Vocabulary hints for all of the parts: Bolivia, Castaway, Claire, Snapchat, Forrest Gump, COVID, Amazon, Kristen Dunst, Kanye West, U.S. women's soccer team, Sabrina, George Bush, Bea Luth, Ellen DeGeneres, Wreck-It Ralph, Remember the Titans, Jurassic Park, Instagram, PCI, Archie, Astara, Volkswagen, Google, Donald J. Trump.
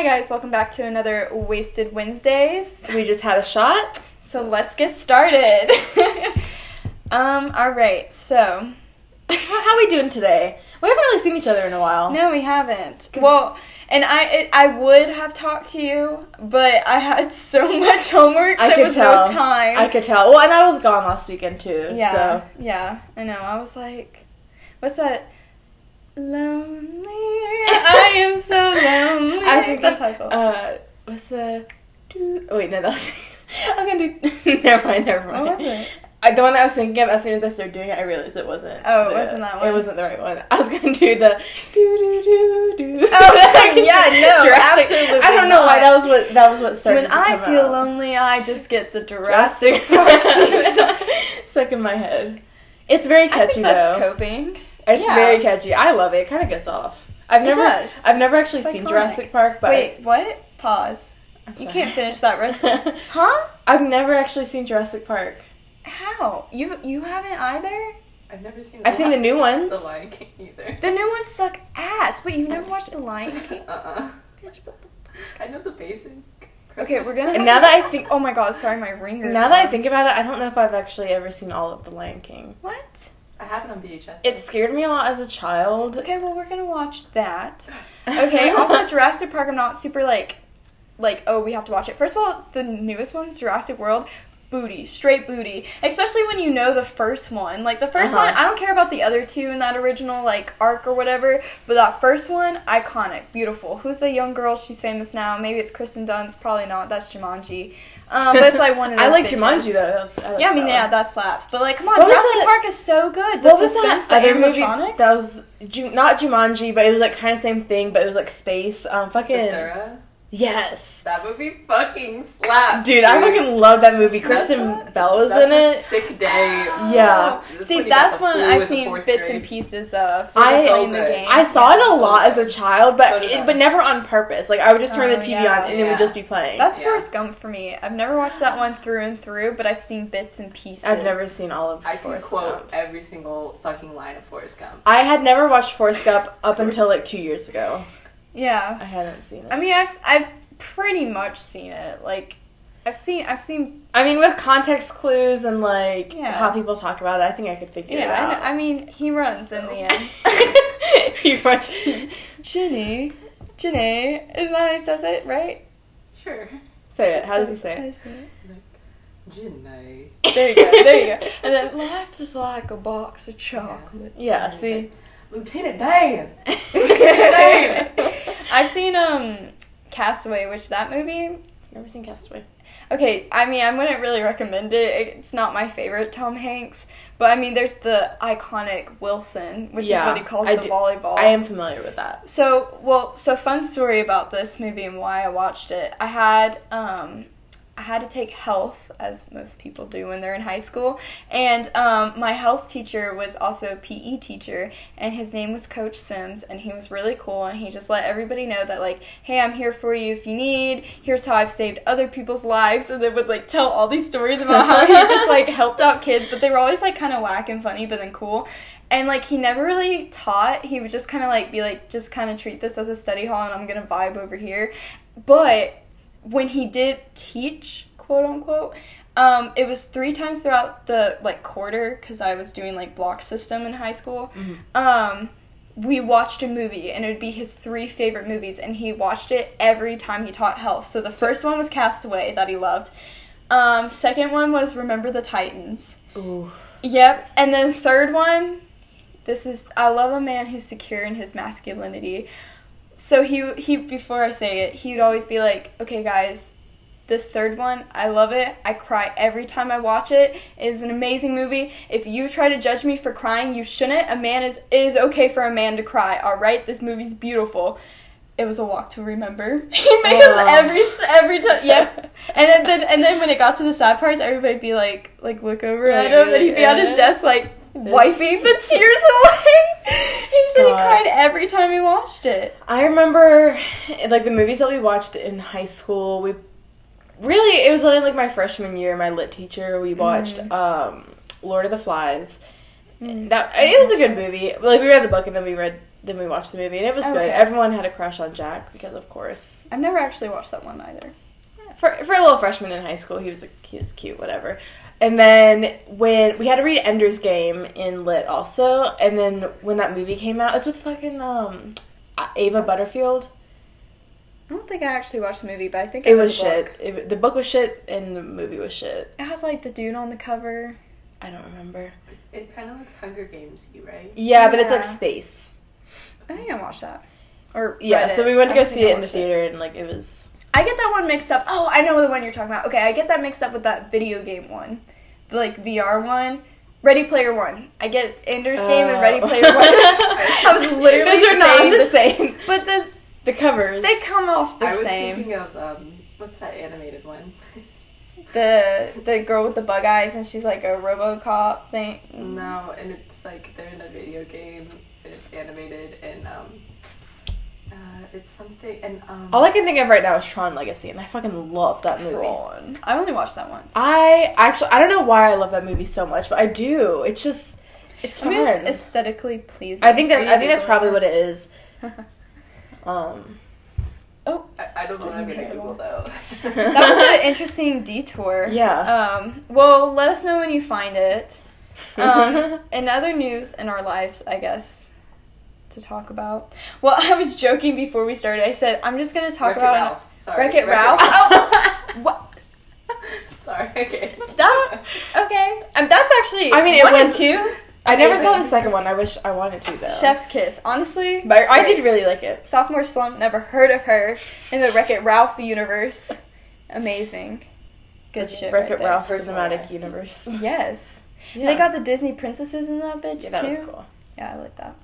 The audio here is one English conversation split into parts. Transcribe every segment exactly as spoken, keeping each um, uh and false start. Hi guys, welcome back to another Wasted Wednesdays. We just had a shot, so let's get started. um, alright, so... How are we doing today? We haven't really seen each other in a while. No, we haven't. Well, and I it, I would have talked to you, but I had so much homework I there could was tell. no time. I could tell. Well, and I was gone last weekend too, yeah, so... Yeah, I know. I was like, what's that... Lonely, I am so lonely. I think that's how I feel. Uh, what's the... Oh, wait, no, that's... I'm going to do... Never mind, never mind. What was it? I, the one that I was thinking of, as soon as I started doing it, I realized it wasn't. Oh, it wasn't that one. It wasn't the right one. I was going to do the... Do-do-do-do. Oh, yeah, no, Jurassic. Absolutely I don't know not. why that was what that was what started When I feel out. lonely, I just get the Jurassic Park stuck in my head. It's very catchy, I think that's though. coping. It's yeah. very catchy. I love it. It kind of goes off. I've never, it does. I've never actually seen Jurassic Park, but... Wait, what? Pause. You can't finish that rest of... Huh? I've never actually seen Jurassic Park. How? You you haven't either? I've never seen the I've seen the new ones. The Lion King either. The new ones suck ass. Wait, you've never watched The Lion King? Uh-uh. I know the basic... Okay, we're gonna... And now that I think... Oh my god, sorry, my ringer's Now on. that I think about it, I don't know if I've actually ever seen all of The Lion King. What? I have it on V H S. It scared me a lot as a child. Okay, well, we're gonna watch that. Okay, also, Jurassic Park, I'm not super, like, like, oh, we have to watch it. First of all, the newest one's Jurassic World, booty, straight booty. Especially when you know the first one. Like, the first uh-huh. one, I don't care about the other two in that original, like, arc or whatever, but that first one, iconic, beautiful. Who's the young girl? She's famous now. Maybe it's Kristen Dunst. Probably not. That's Jumanji. Um, but it's like one of those I like bitches. Jumanji though. That was, I like yeah, I mean, that yeah, that slaps. But like, come on, what Jurassic Park is so good. The what suspense, was that the other animatronics? That was Ju- not Jumanji, but it was like kind of same thing, but it was like space. Um, fucking. Astara? Yes. That movie fucking slaps. Dude, dude. I fucking love that movie. Kristen Bell was in it. Sick day. Yeah. Oh. See, that's one I've seen bits grade. and pieces of. So I so the game. I saw it a lot as a child, but so it, but never on purpose. Like I would just turn oh, the T V yeah. on and yeah. it would just be playing. That's yeah. Forrest Gump for me. I've never watched that one through and through, but I've seen bits and pieces. I've never seen all of. I can quote Gump. every single fucking line of Forrest Gump. I had never watched Forrest Gump up until like two years ago. Yeah, I haven't seen it. I mean, I've I've pretty much seen it. Like, I've seen I've seen. I mean, with context clues and like yeah. how people talk about it, I think I could figure yeah, it out. I, I mean, he runs so. in the end. He runs. Jenny, Jenny, isn't that how he says it? Right? Sure. Say it. How does he say it? Jenny. There you go. There you go. And then life is like a box of chocolate. Yeah. yeah see. Lieutenant Dan! Lieutenant Dan! I've seen, um, Castaway, which that movie... I've never seen Castaway. Okay, I mean, I wouldn't really recommend it. It's not my favorite Tom Hanks. But, I mean, there's the iconic Wilson, which yeah, is what he calls I the do. volleyball. I am familiar with that. So, well, so fun story about this movie and why I watched it. I had, um... I had to take health, as most people do when they're in high school, and um, my health teacher was also a P E teacher, and his name was Coach Sims, and he was really cool, and he just let everybody know that, like, hey, I'm here for you if you need, here's how I've saved other people's lives, and they would, like, tell all these stories about how he just, like, helped out kids, but they were always, like, kind of whack and funny, but then cool. And, like, he never really taught. He would just kind of, like, be like, just kind of treat this as a study hall, and I'm gonna vibe over here. But... when he did teach, quote unquote, um, it was three times throughout the, like, quarter, because I was doing, like, block system in high school. Mm-hmm. Um, we watched a movie, and it would be his three favorite movies, and he watched it every time he taught health. So the first one was Castaway, that he loved. Um, second one was Remember the Titans. Ooh. Yep. And then third one, this is, I love a man who's secure in his masculinity. So he, he before I say it, he would always be like, okay, guys, this third one, I love it. I cry every time I watch it. It is an amazing movie. If you try to judge me for crying, you shouldn't. A man is, it is okay for a man to cry, all right? This movie's beautiful. It was a walk to remember. He made us every every time. Yes. And then, then and then when it got to the sad parts, everybody would be like, like look over at him, and he'd be on his desk like, wiping the tears away. He said God. he cried every time he watched it. I remember, like, the movies that we watched in high school, we really, it was only, like, my freshman year, my lit teacher, we watched mm. um, Lord of the Flies. Mm. That It was a good movie. Like, we read the book, and then we read Then we watched the movie, and it was okay. good. Everyone had a crush on Jack, because, of course. I've never actually watched that one, either. For for a little freshman in high school, he was, a, he was cute, whatever. And then when... We had to read Ender's Game in Lit also, and then when that movie came out, it's with fucking um Ava Butterfield. I don't think I actually watched the movie, but I think I it was the shit. It, the book was shit, and the movie was shit. It has, like, the dude on the cover. I don't remember. It kind of looks Hunger Games-y, right? Yeah, yeah, but it's, like, space. I think I watched that. Or yeah, Reddit. So we went to go see it in the theater, it. and, like, it was... I get that one mixed up. Oh, I know the one you're talking about. Okay, I get that mixed up with that video game one. The, like, V R one. Ready Player One. I get Ender's oh. Game and Ready Player One. I was literally Those are not the same. But this, the covers. They come off the same. I was same. thinking of, um, what's that animated one? The the girl with the bug eyes, and she's, like, a RoboCop thing. No, and it's, like, they're in a video game. It's animated, and um uh it's something, and um all I can think of right now is Tron Legacy, and I fucking love that movie. Tron. I only watched that once. I actually I don't know why I love that movie so much, but I do. It's just it's fun. It's aesthetically pleasing. I think that I think that's probably what it is. um Oh, I, I don't know what I'm going to Google, though. That was an interesting detour. Yeah. Um well, let us know when you find it. Um in other news in our lives, I guess, to talk about. Well, I was joking before we started. I said, I'm just going to talk Wreck-It about... Ralph. An- Sorry. Wreck-It Ralph. Ralph. Oh! What? Sorry, okay. That Okay. Um, that's actually... I mean, it was... two. I never Amazing. saw the second one. I wish I wanted to, though. Chef's Kiss. Honestly, but I did really like it. Sophomore slump. Never heard of her in the Wreck-It Ralph universe. Amazing. Good Wreck-It shit Wreck-It right Ralph there. Cinematic First universe. Yes. Yeah. They got the Disney princesses in that bitch, yeah, that too. That was cool. Yeah, I like that.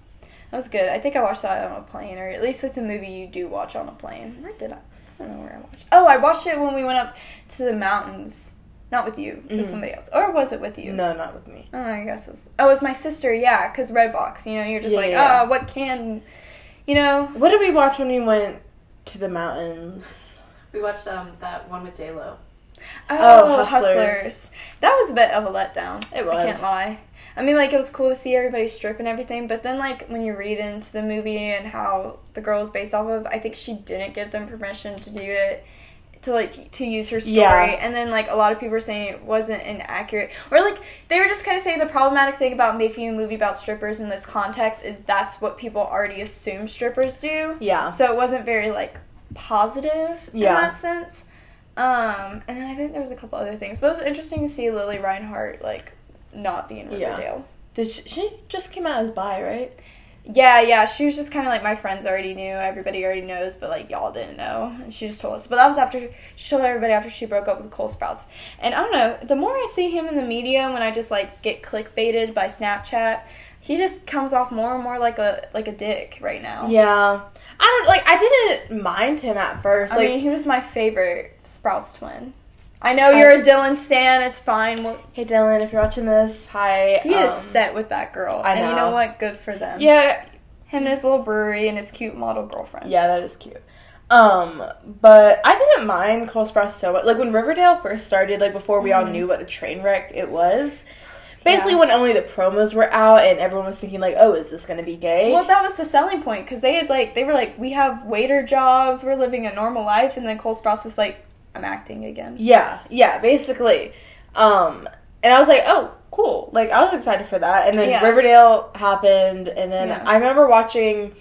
That was good. I think I watched that on a plane, or at least it's a movie you do watch on a plane. Where did I? I don't know where I watched it. Oh, I watched it when we went up to the mountains. Not with you, mm-hmm. with somebody else. Or was it with you? No, not with me. Oh, I guess it was. Oh, it was my sister, yeah, because Redbox. You know, you're just yeah, like, yeah. oh, what can, you know. What did we watch when we went to the mountains? We watched um that one with J-Lo. Oh, oh Hustlers. Hustlers. That was a bit of a letdown. It was. I can't lie. I mean, like, it was cool to see everybody strip and everything, but then, like, when you read into the movie and how the girl is based off of, I think she didn't give them permission to do it, to, like, to use her story. Yeah. And then, like, a lot of people were saying it wasn't inaccurate. Or, like, they were just kind of saying the problematic thing about making a movie about strippers in this context is that's what people already assume strippers do. Yeah. So it wasn't very, like, positive yeah. in that sense. Um, and I think there was a couple other things, but it was interesting to see Lily Reinhart, like, not be in Riverdale. Yeah. Did she, she just came out as bi, right? Yeah, yeah. She was just kind of like, my friends already knew, everybody already knows, but, like, y'all didn't know. And she just told us. But that was after, she told everybody after she broke up with Cole Sprouse. And I don't know, the more I see him in the media, when I just, like, get clickbaited by Snapchat, he just comes off more and more like a, like a dick right now. Yeah. I don't, like, I didn't mind him at first. I like, mean, he was my favorite Sprouse twin. I know you're um, a Dylan stan, it's fine. We'll, hey, Dylan, if you're watching this, hi. He um, is set with that girl. I know. And you know what? Good for them. Yeah. Him and his little brewery and his cute model girlfriend. Yeah, that is cute. Um, but I didn't mind Cole Sprouse so much. Like, when Riverdale first started, like, before we mm-hmm. all knew what a train wreck it was... Basically, yeah. when only the promos were out and everyone was thinking, like, oh, is this going to be gay? Well, that was the selling point, because they had, like, they were like, we have waiter jobs, we're living a normal life, and then Cole Sprouse was like, I'm acting again. Yeah, yeah, basically. Um, and I was like, oh, cool. Like, I was excited for that. And then yeah. Riverdale happened, and then yeah. I remember watching,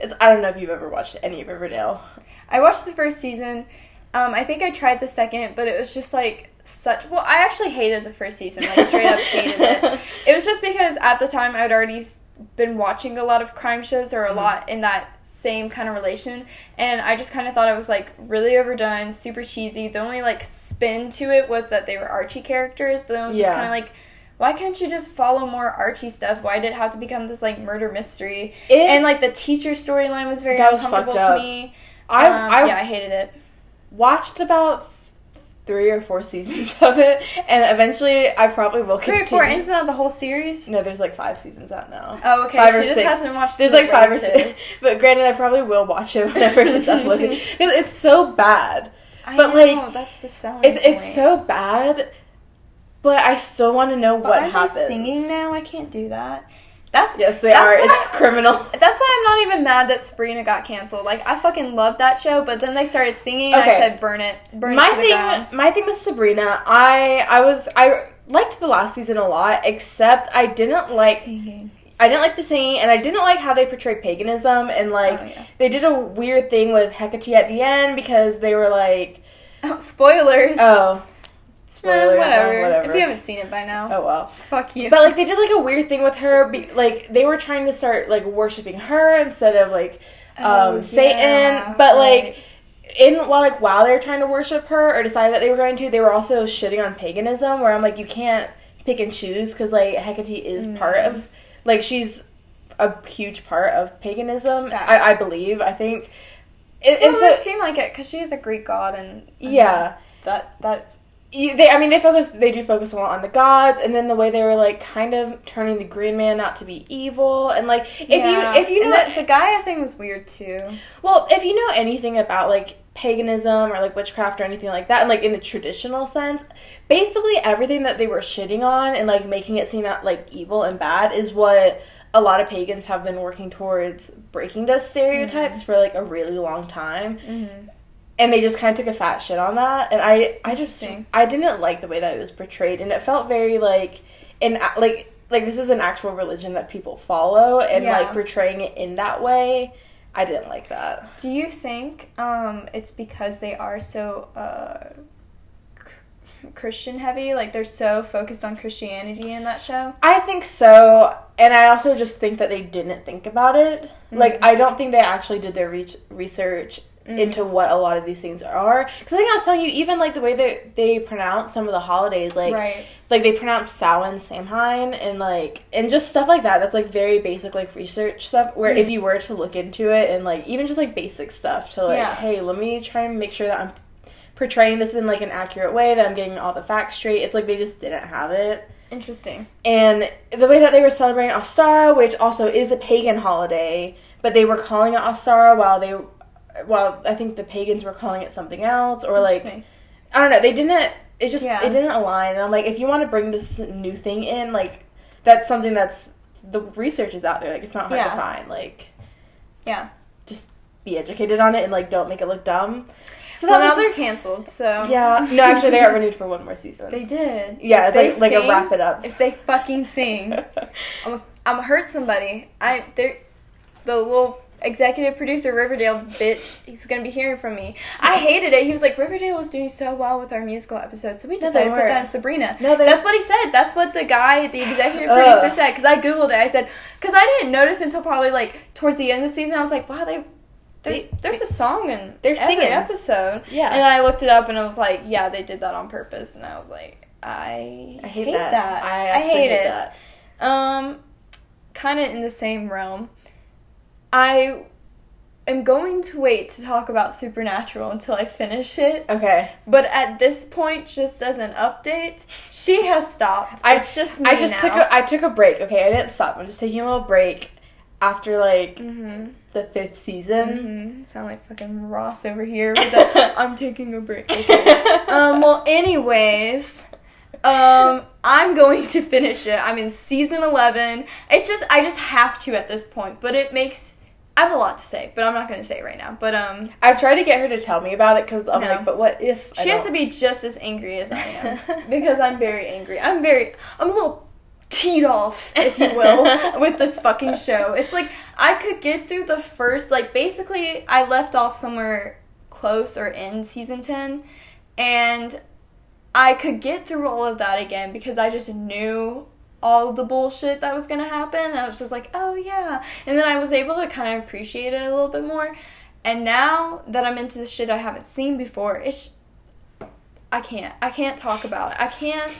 it's, I don't know if you've ever watched any of Riverdale. I watched the first season. Um, I think I tried the second, but it was just, like... Such well, I actually hated the first season. Like, straight up hated it. It was just because at the time I had already been watching a lot of crime shows or a mm-hmm. lot in that same kind of relation, and I just kind of thought it was like really overdone, super cheesy. The only like spin to it was that they were Archie characters, but then it was yeah. just kind of like, why can't you just follow more Archie stuff? Why did it have to become this like murder mystery? It, and like the teacher storyline was very uncomfortable to me. I, um, I yeah I hated it. Watched about three or four seasons of it, and eventually I probably will continue. Three or four, isn't that the whole series? No, there's like five seasons out now. Oh, okay. Five she or just six. Hasn't watched There's the like five or six. But granted, I probably will watch it whenever it's uploaded. It, it's so bad. I but, know, like, that's the selling it's, point. It's so bad, but I still want to know but what are happens. Are they singing now? I can't do that. That's Yes, they that's are. It's I, criminal. That's why I'm not even mad that Sabrina got canceled. Like, I fucking loved that show, but then they started singing, and okay. I said, burn it. Burn my it to thing, the ground. My thing with Sabrina, I, I was... I liked the last season a lot, except I didn't like... Singing. I didn't like the singing, and I didn't like how they portrayed paganism, and, like, oh, yeah. they did a weird thing with Hecate at the end, because they were, like... Oh, spoilers. Oh. Spoilers. Uh, whatever. Oh, whatever. If you haven't seen it by now. Oh, well. Fuck you. But, like, they did, like, a weird thing with her. Be- like, they were trying to start, like, worshipping her instead of, like, um, oh, Satan. Yeah, but, right. like, in while, like, while they were trying to worship her or decide that they were going to, they were also shitting on paganism, where I'm like, you can't pick and choose, because, like, Hecate is mm. part of... Like, she's a huge part of paganism, I, I believe, I think. It, it doesn't so, seem like it, because she is a Greek god, and... and yeah. That, that's... You, they, I mean, they focus. They do focus a lot on the gods, and then the way they were, like, kind of turning the green man out to be evil, and, like, if yeah. you... if you know that, the Gaia thing was weird, too. Well, if you know anything about, like, paganism or, like, witchcraft or anything like that, and, like, in the traditional sense, basically everything that they were shitting on and, like, making it seem that, like, evil and bad is what a lot of pagans have been working towards breaking those stereotypes mm-hmm. for, like, a really long time. Mm-hmm. And they just kind of took a fat shit on that, and I, I just, I didn't like the way that it was portrayed, and it felt very, like, in, like, like, this is an actual religion that people follow, and, yeah. like, portraying it in that way, I didn't like that. Do you think, um, it's because they are so, uh... Christian heavy, like they're so focused on Christianity in that show? I think so, and I also just think that they didn't think about it. Mm-hmm. Like, I don't think they actually did their re- research mm-hmm. into what a lot of these things are. Because I think I was telling you, even like the way that they pronounce some of the holidays, like right. like they pronounce Samhain, Samhain, and like and just stuff like that. That's like very basic like research stuff. Where mm-hmm. if you were to look into it and like even just like basic stuff to like, yeah. hey, let me try and make sure that I'm portraying this in, like, an accurate way, that I'm getting all the facts straight. It's like they just didn't have it. Interesting. And the way that they were celebrating Astara, which also is a pagan holiday, but they were calling it Astara while they, while I think the pagans were calling it something else, or, like, I don't know, they didn't, it just, yeah. it didn't align, and I'm like, if you want to bring this new thing in, like, that's something that's, the research is out there, like, it's not hard yeah. to find, like, yeah, just be educated on it, and, like, don't make it look dumb. So that well, was now they're canceled, so... Yeah. No, actually, they got renewed for one more season. They did. Yeah, if it's like, sing, like a wrap it up. If they fucking sing. I'm gonna hurt somebody. I they're, The little executive producer, Riverdale, bitch, he's gonna be hearing from me. I hated it. He was like, Riverdale was doing so well with our musical episode, so we decided no, to put that in Sabrina. No, That's what he said. That's what the guy, the executive producer, said. Because I Googled it. I said... Because I didn't notice until probably, like, towards the end of the season. I was like, wow, they... There's, there's a song in they're every singing. episode. Yeah. And I looked it up and I was like, yeah, they did that on purpose. And I was like, I, I hate, hate that. that. I, I hate, hate it. That. Um, kind of in the same realm. I am going to wait to talk about Supernatural until I finish it. Okay. But at this point, just as an update, she has stopped. I, it's just me I just now. Took a, I took a break. Okay, I didn't stop. I'm just taking a little break after, like... Mm-hmm. The fifth season. Mm-hmm. Sound like fucking Ross over here. With the, I'm taking a break. Okay. Um, well, anyways, um, I'm going to finish it. I'm in season eleven. It's just, I just have to at this point. But it makes, I have a lot to say, but I'm not going to say it right now. But um, I've tried to get her to tell me about it because I'm no. like, but what if I She don't? has to be just as angry as I am because I'm very angry. I'm very, I'm a little teed off, if you will, with this fucking show. It's like, I could get through the first, like, basically, I left off somewhere close or in season ten, and I could get through all of that again because I just knew all the bullshit that was gonna happen, and I was just like, oh, yeah. And then I was able to kind of appreciate it a little bit more, and now that I'm into the shit I haven't seen before, it's... I can't. I can't talk about it. I can't...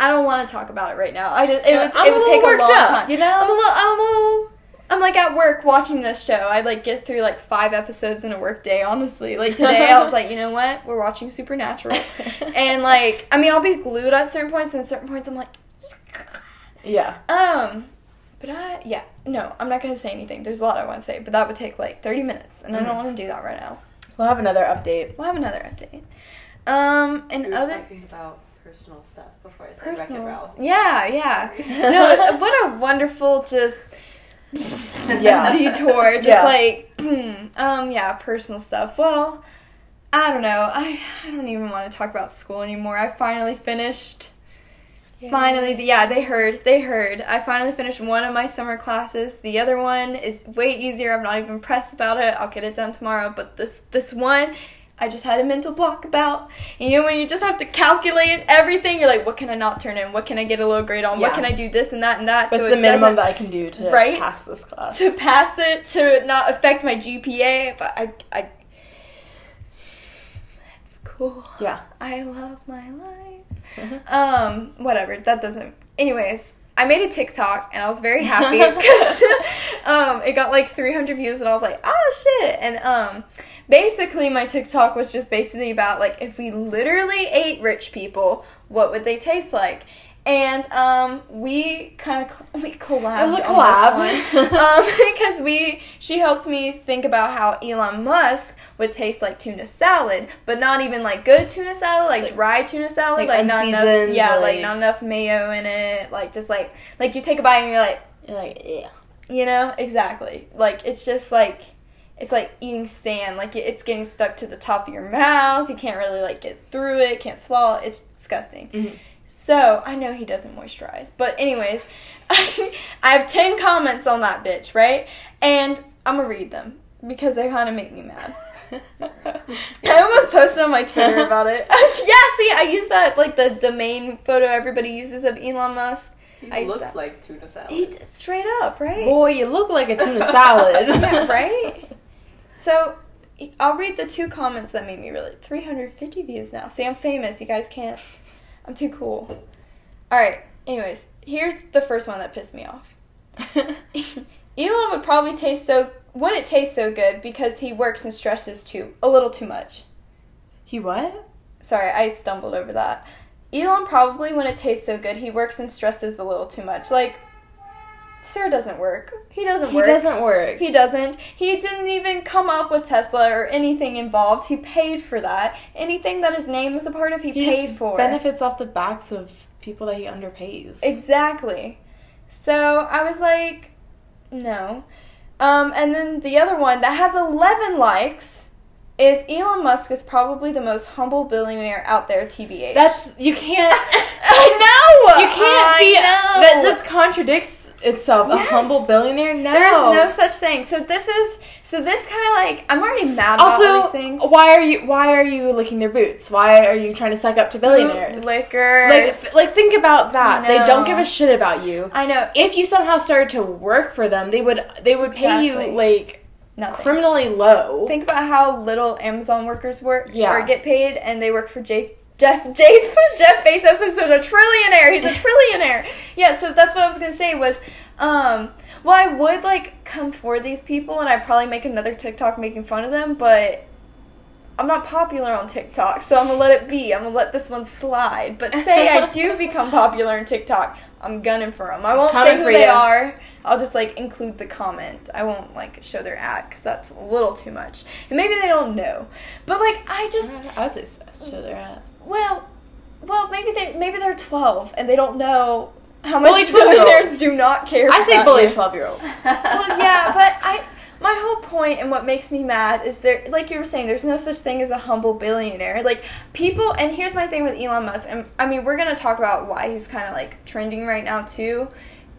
I don't want to talk about it right now. I just it would, it would take a long up, time. You know, I'm a little, I'm a little, I'm like at work watching this show. I like get through like five episodes in a work day. Honestly, like today I was like, you know what? We're watching Supernatural, and like I mean I'll be glued at certain points, and at certain points I'm like, yeah. Um, but I yeah no I'm not gonna say anything. There's a lot I want to say, but that would take like thirty minutes, and mm-hmm. I don't want to do that right now. We'll have another update. We'll have another update. Um, and we were other. Talking about personal stuff before I said Wreck-It Ralph. Yeah, yeah. No, what a wonderful just yeah. detour. Just yeah. like, um, yeah, personal stuff. Well, I don't know. I, I don't even want to talk about school anymore. I finally finished. Yeah. Finally, yeah, they heard. They heard. I finally finished one of my summer classes. The other one is way easier. I'm not even pressed about it. I'll get it done tomorrow. But this this one, I just had a mental block about. And you know, when you just have to calculate everything, you're like, what can I not turn in? What can I get a low grade on? Yeah. What can I do this and that and that? What's so the minimum that I can do to right? pass this class? To pass it, to not affect my G P A. But I... I that's cool. Yeah. I love my life. um whatever that doesn't anyways I made a TikTok and I was very happy because um it got like three hundred views and I was like, oh shit. And um basically my TikTok was just basically about like, if we literally ate rich people, what would they taste like? And um we kind of we collabed it was a collab on this one. um because we she helped me think about how Elon Musk would taste like tuna salad, but not even like good tuna salad, like, like dry tuna salad, like, like not enough yeah like, like not enough mayo in it, like just like like you take a bite and you're like you're like yeah you know exactly like it's just like it's like eating sand, like it's getting stuck to the top of your mouth, you can't really like get through it, can't swallow, it's disgusting. Mm-hmm. So, I know he doesn't moisturize. But anyways, I have ten comments on that bitch, right? And I'm going to read them because they kind of make me mad. I almost posted on my Twitter about it. Yeah, see, I use that, like, the, the main photo everybody uses of Elon Musk. He I looks like tuna salad. He, straight up, right? Boy, you look like a tuna salad. Yeah, right? So... I'll read the two comments that made me really... three hundred fifty views now. See, I'm famous. You guys can't... I'm too cool. Alright, anyways. Here's the first one that pissed me off. Elon would probably taste so... Wouldn't taste so good because he works and stresses too... A little too much. He what? Sorry, I stumbled over that. Elon probably wouldn't taste so good. He works and stresses a little too much. Like... Sarah doesn't work. He doesn't work. He doesn't work. He doesn't. He didn't even come up with Tesla or anything involved. He paid for that. Anything that his name was a part of, he, he paid for. He benefits off the backs of people that he underpays. Exactly. So, I was like, no. Um, and then the other one that has eleven likes... is Elon Musk is probably the most humble billionaire out there, T B H. That's, you can't, I know! You can't I be, know. that that contradicts itself, yes. A humble billionaire, no. There is no such thing. So this is, so this kind of like, I'm already mad about also, these things. Also, why are you, why are you licking their boots? Why are you trying to suck up to billionaires? Lickers. Like, like think about that. They don't give a shit about you. I know. If you somehow started to work for them, they would, they would exactly. pay you, like... Nothing. Criminally low. Think about how little Amazon workers work yeah. or get paid, and they work for Jeff Jeff Jeff Jeff Bezos is a trillionaire. He's a trillionaire. Yeah, so that's what I was gonna say was, um, well, I would like come for these people, and I'd probably make another TikTok making fun of them, but I'm not popular on TikTok, so I'm gonna let it be. I'm gonna let this one slide. But say I do become popular on TikTok, I'm gunning for them. I won't Coming say who they you. are. I'll just, like, include the comment. I won't, like, show their ad, because that's a little too much. And maybe they don't know. But, like, I just... I would say show their ad. Well, well, maybe, they, maybe they're twelve, and they don't know how much billionaires do not care I about say bully twelve-year-olds. Well, yeah, but I... My whole point and what makes me mad is there, like you were saying, there's no such thing as a humble billionaire. Like, people, and here's my thing with Elon Musk, and, I mean, we're going to talk about why he's kind of, like, trending right now, too,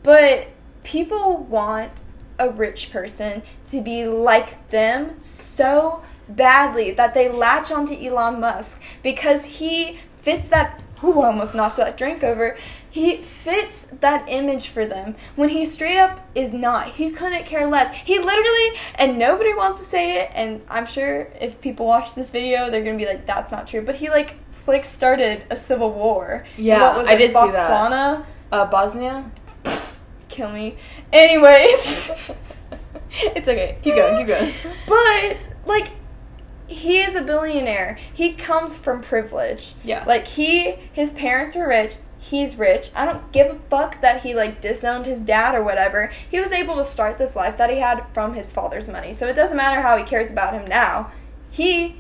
but... People want a rich person to be like them so badly that they latch onto Elon Musk because he fits that... Ooh, I almost knocked that drink over. He fits that image for them when he straight up is not. He couldn't care less. He literally, and nobody wants to say it, and I'm sure if people watch this video, they're going to be like, that's not true. But he, like, like started a civil war. Yeah, what was it, I did Botswana? See that. Uh, Bosnia? Kill me. Anyways. It's okay. Keep going, keep going. But, like, he is a billionaire. He comes from privilege. Yeah. Like, he, his parents were rich. He's rich. I don't give a fuck that he, like, disowned his dad or whatever. He was able to start this life that he had from his father's money. So it doesn't matter how he cares about him now. He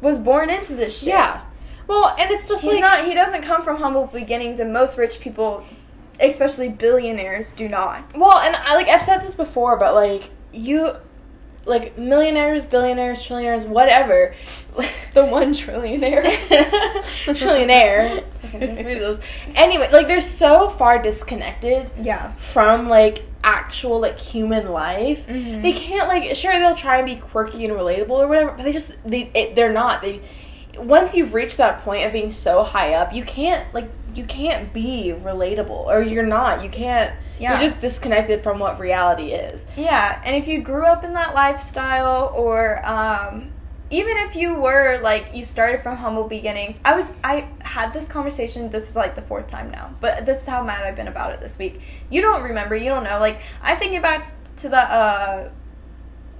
was born into this shit. Yeah. Well, and it's just he's like... not, he doesn't come from humble beginnings, and most rich people, especially billionaires, do not. Well, and I, like, I've said this before, but, like, you... Like, millionaires, billionaires, trillionaires, whatever. The one trillionaire. Trillionaire. Anyway, like, they're so far disconnected yeah. from, like, actual, like, human life. Mm-hmm. They can't, like, sure, they'll try and be quirky and relatable or whatever, but they just, they, it, they're not. They, once you've reached that point of being so high up, you can't, like, you can't be relatable, or you're not. You can't. Yeah. You're just disconnected from what reality is. Yeah, and if you grew up in that lifestyle, or um, even if you were, like, you started from humble beginnings. I was, I had this conversation, this is, like, the fourth time now, but this is how mad I've been about it this week. You don't remember, you don't know. Like, I'm thinking back to the uh,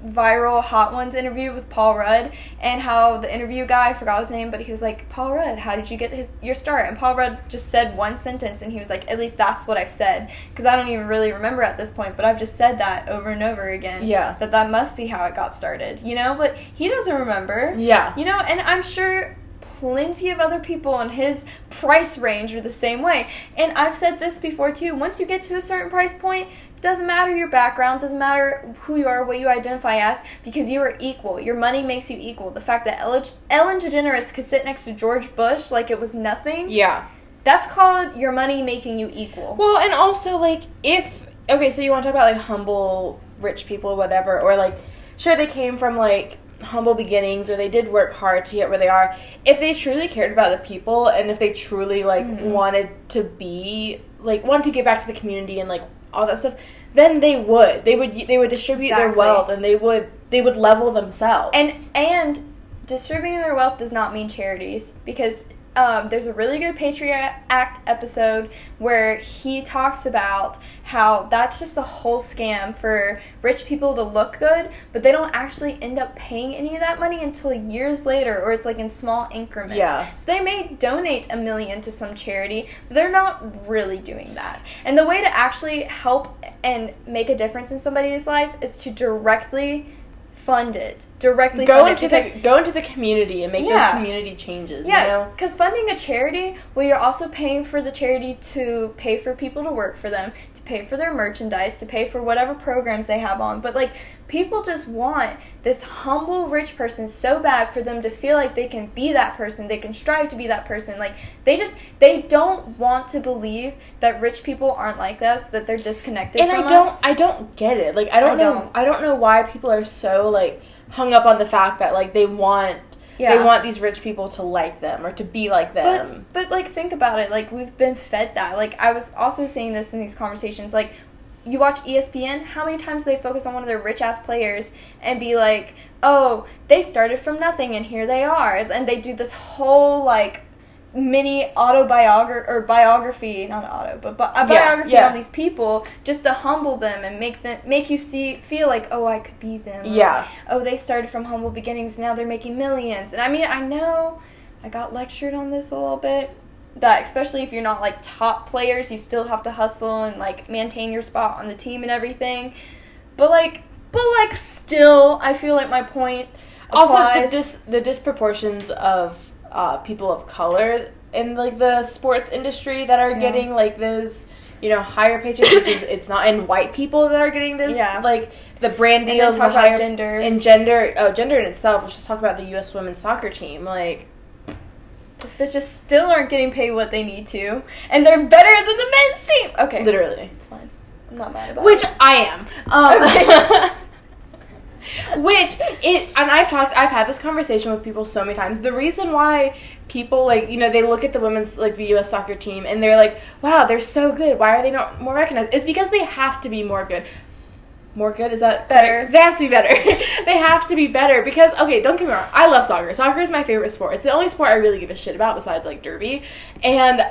viral Hot Ones interview with Paul Rudd, and how the interview guy, I forgot his name, but he was like, Paul Rudd, how did you get his your start? And Paul Rudd just said one sentence, and he was like, at least that's what I've said, because I don't even really remember at this point, but I've just said that over and over again. Yeah. That that must be how it got started, you know? But he doesn't remember. Yeah. You know, and I'm sure plenty of other people in his price range are the same way. And I've said this before, too. Once you get to a certain price point, doesn't matter your background, doesn't matter who you are, what you identify as, because you are equal. Your money makes you equal. The fact that Ellen DeGeneres could sit next to George Bush like it was nothing, yeah, that's called your money making you equal. Well, and also, like, if, okay, so you want to talk about, like, humble, rich people, whatever, or, like, sure, they came from, like, humble beginnings, or they did work hard to get where they are. If they truly cared about the people, and if they truly, like, mm-hmm. wanted to be, like, wanted to give back to the community and, like, all that stuff, then they would. They would they would distribute exactly. their wealth, and they would they would level themselves. And and distributing their wealth does not mean charities, because um, there's a really good Patriot Act episode where he talks about how that's just a whole scam for rich people to look good, but they don't actually end up paying any of that money until years later, or it's, like, in small increments. Yeah. So they may donate a million to some charity, but they're not really doing that. And the way to actually help and make a difference in somebody's life is to directly fund it. Directly go fund into it because, the go into the community and make yeah, those community changes. Yeah, you know? Because funding a charity, well, you're also paying for the charity to pay for people to work for them, to pay for their merchandise, to pay for whatever programs they have on. But, like, people just want this humble rich person so bad for them to feel like they can be that person, they can strive to be that person. Like, they just they don't want to believe that rich people aren't like us, that they're disconnected and from I don't, us. And I don't I don't get it. Like I don't I know don't. I don't know why people are so, like, hung up on the fact that, like, they want yeah. they want these rich people to like them or to be like them. But, but, like, think about it. Like, we've been fed that. Like, I was also saying this in these conversations. Like, you watch E S P N, how many times do they focus on one of their rich-ass players and be like, oh, they started from nothing and here they are. And they do this whole, like, mini autobiography, or biography, not auto, but bi- a biography yeah, yeah. on these people, just to humble them and make them, make you see, feel like, oh, I could be them. Yeah. Or, oh, they started from humble beginnings, now they're making millions. And I mean, I know I got lectured on this a little bit, that especially if you're not, like, top players, you still have to hustle and, like, maintain your spot on the team and everything. But, like, but, like, still, I feel like my point applies. Also, the, dis- the disproportions of Uh, people of color in, like, the sports industry that are yeah. getting, like, those, you know, higher paychecks, because it's not, and white people that are getting this, yeah. like, the brand deals, and talk about higher, gender. And gender, oh, gender in itself, let's just talk about the U S women's soccer team, like, those bitches still aren't getting paid what they need to, and they're better than the men's team! Okay. Literally. It's fine. I'm not mad about Which it. Which I am. Um, okay. Which, it, and I've talked, I've had this conversation with people so many times. The reason why people, like, you know, they look at the women's, like, the U S soccer team, and they're like, wow, they're so good, why are they not more recognized? It's because they have to be more good. More good? Is that better? They have to be better. They have to be better because, okay, don't get me wrong, I love soccer. Soccer is my favorite sport. It's the only sport I really give a shit about besides, like, derby. And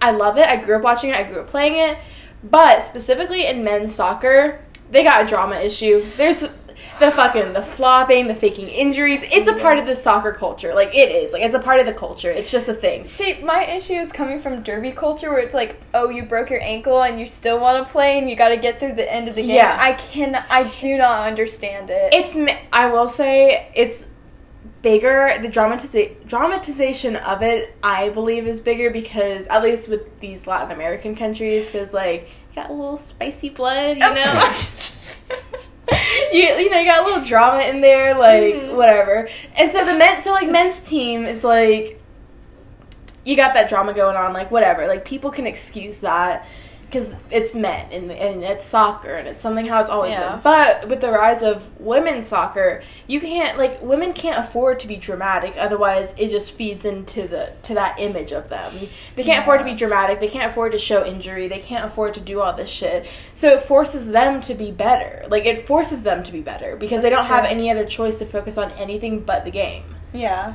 I love it. I grew up watching it. I grew up playing it. But specifically in men's soccer, they got a drama issue. There's... The fucking, the flopping, the faking injuries. It's a part of the soccer culture. Like, it is. Like, it's a part of the culture. It's just a thing. See, my issue is coming from derby culture, where it's like, oh, you broke your ankle and you still want to play and you got to get through the end of the game. Yeah. I can, I do not understand it. It's, I will say, it's bigger, the dramatiza- dramatization of it, I believe, is bigger because, at least with these Latin American countries, because, like, you got a little spicy blood, you know? you, you know, you got a little drama in there, like, mm-hmm. whatever. And so the men, so, like, men's team is, like, you got that drama going on, like, whatever. Like, people can excuse that. Because it's men, and, and it's soccer, and it's something how it's always yeah. been. But with the rise of women's soccer, you can't, like, women can't afford to be dramatic. Otherwise, it just feeds into the to that image of them. They can't yeah. afford to be dramatic. They can't afford to show injury. They can't afford to do all this shit. So it forces them to be better. Like, it forces them to be better. Because That's they don't true. have any other choice to focus on anything but the game. Yeah.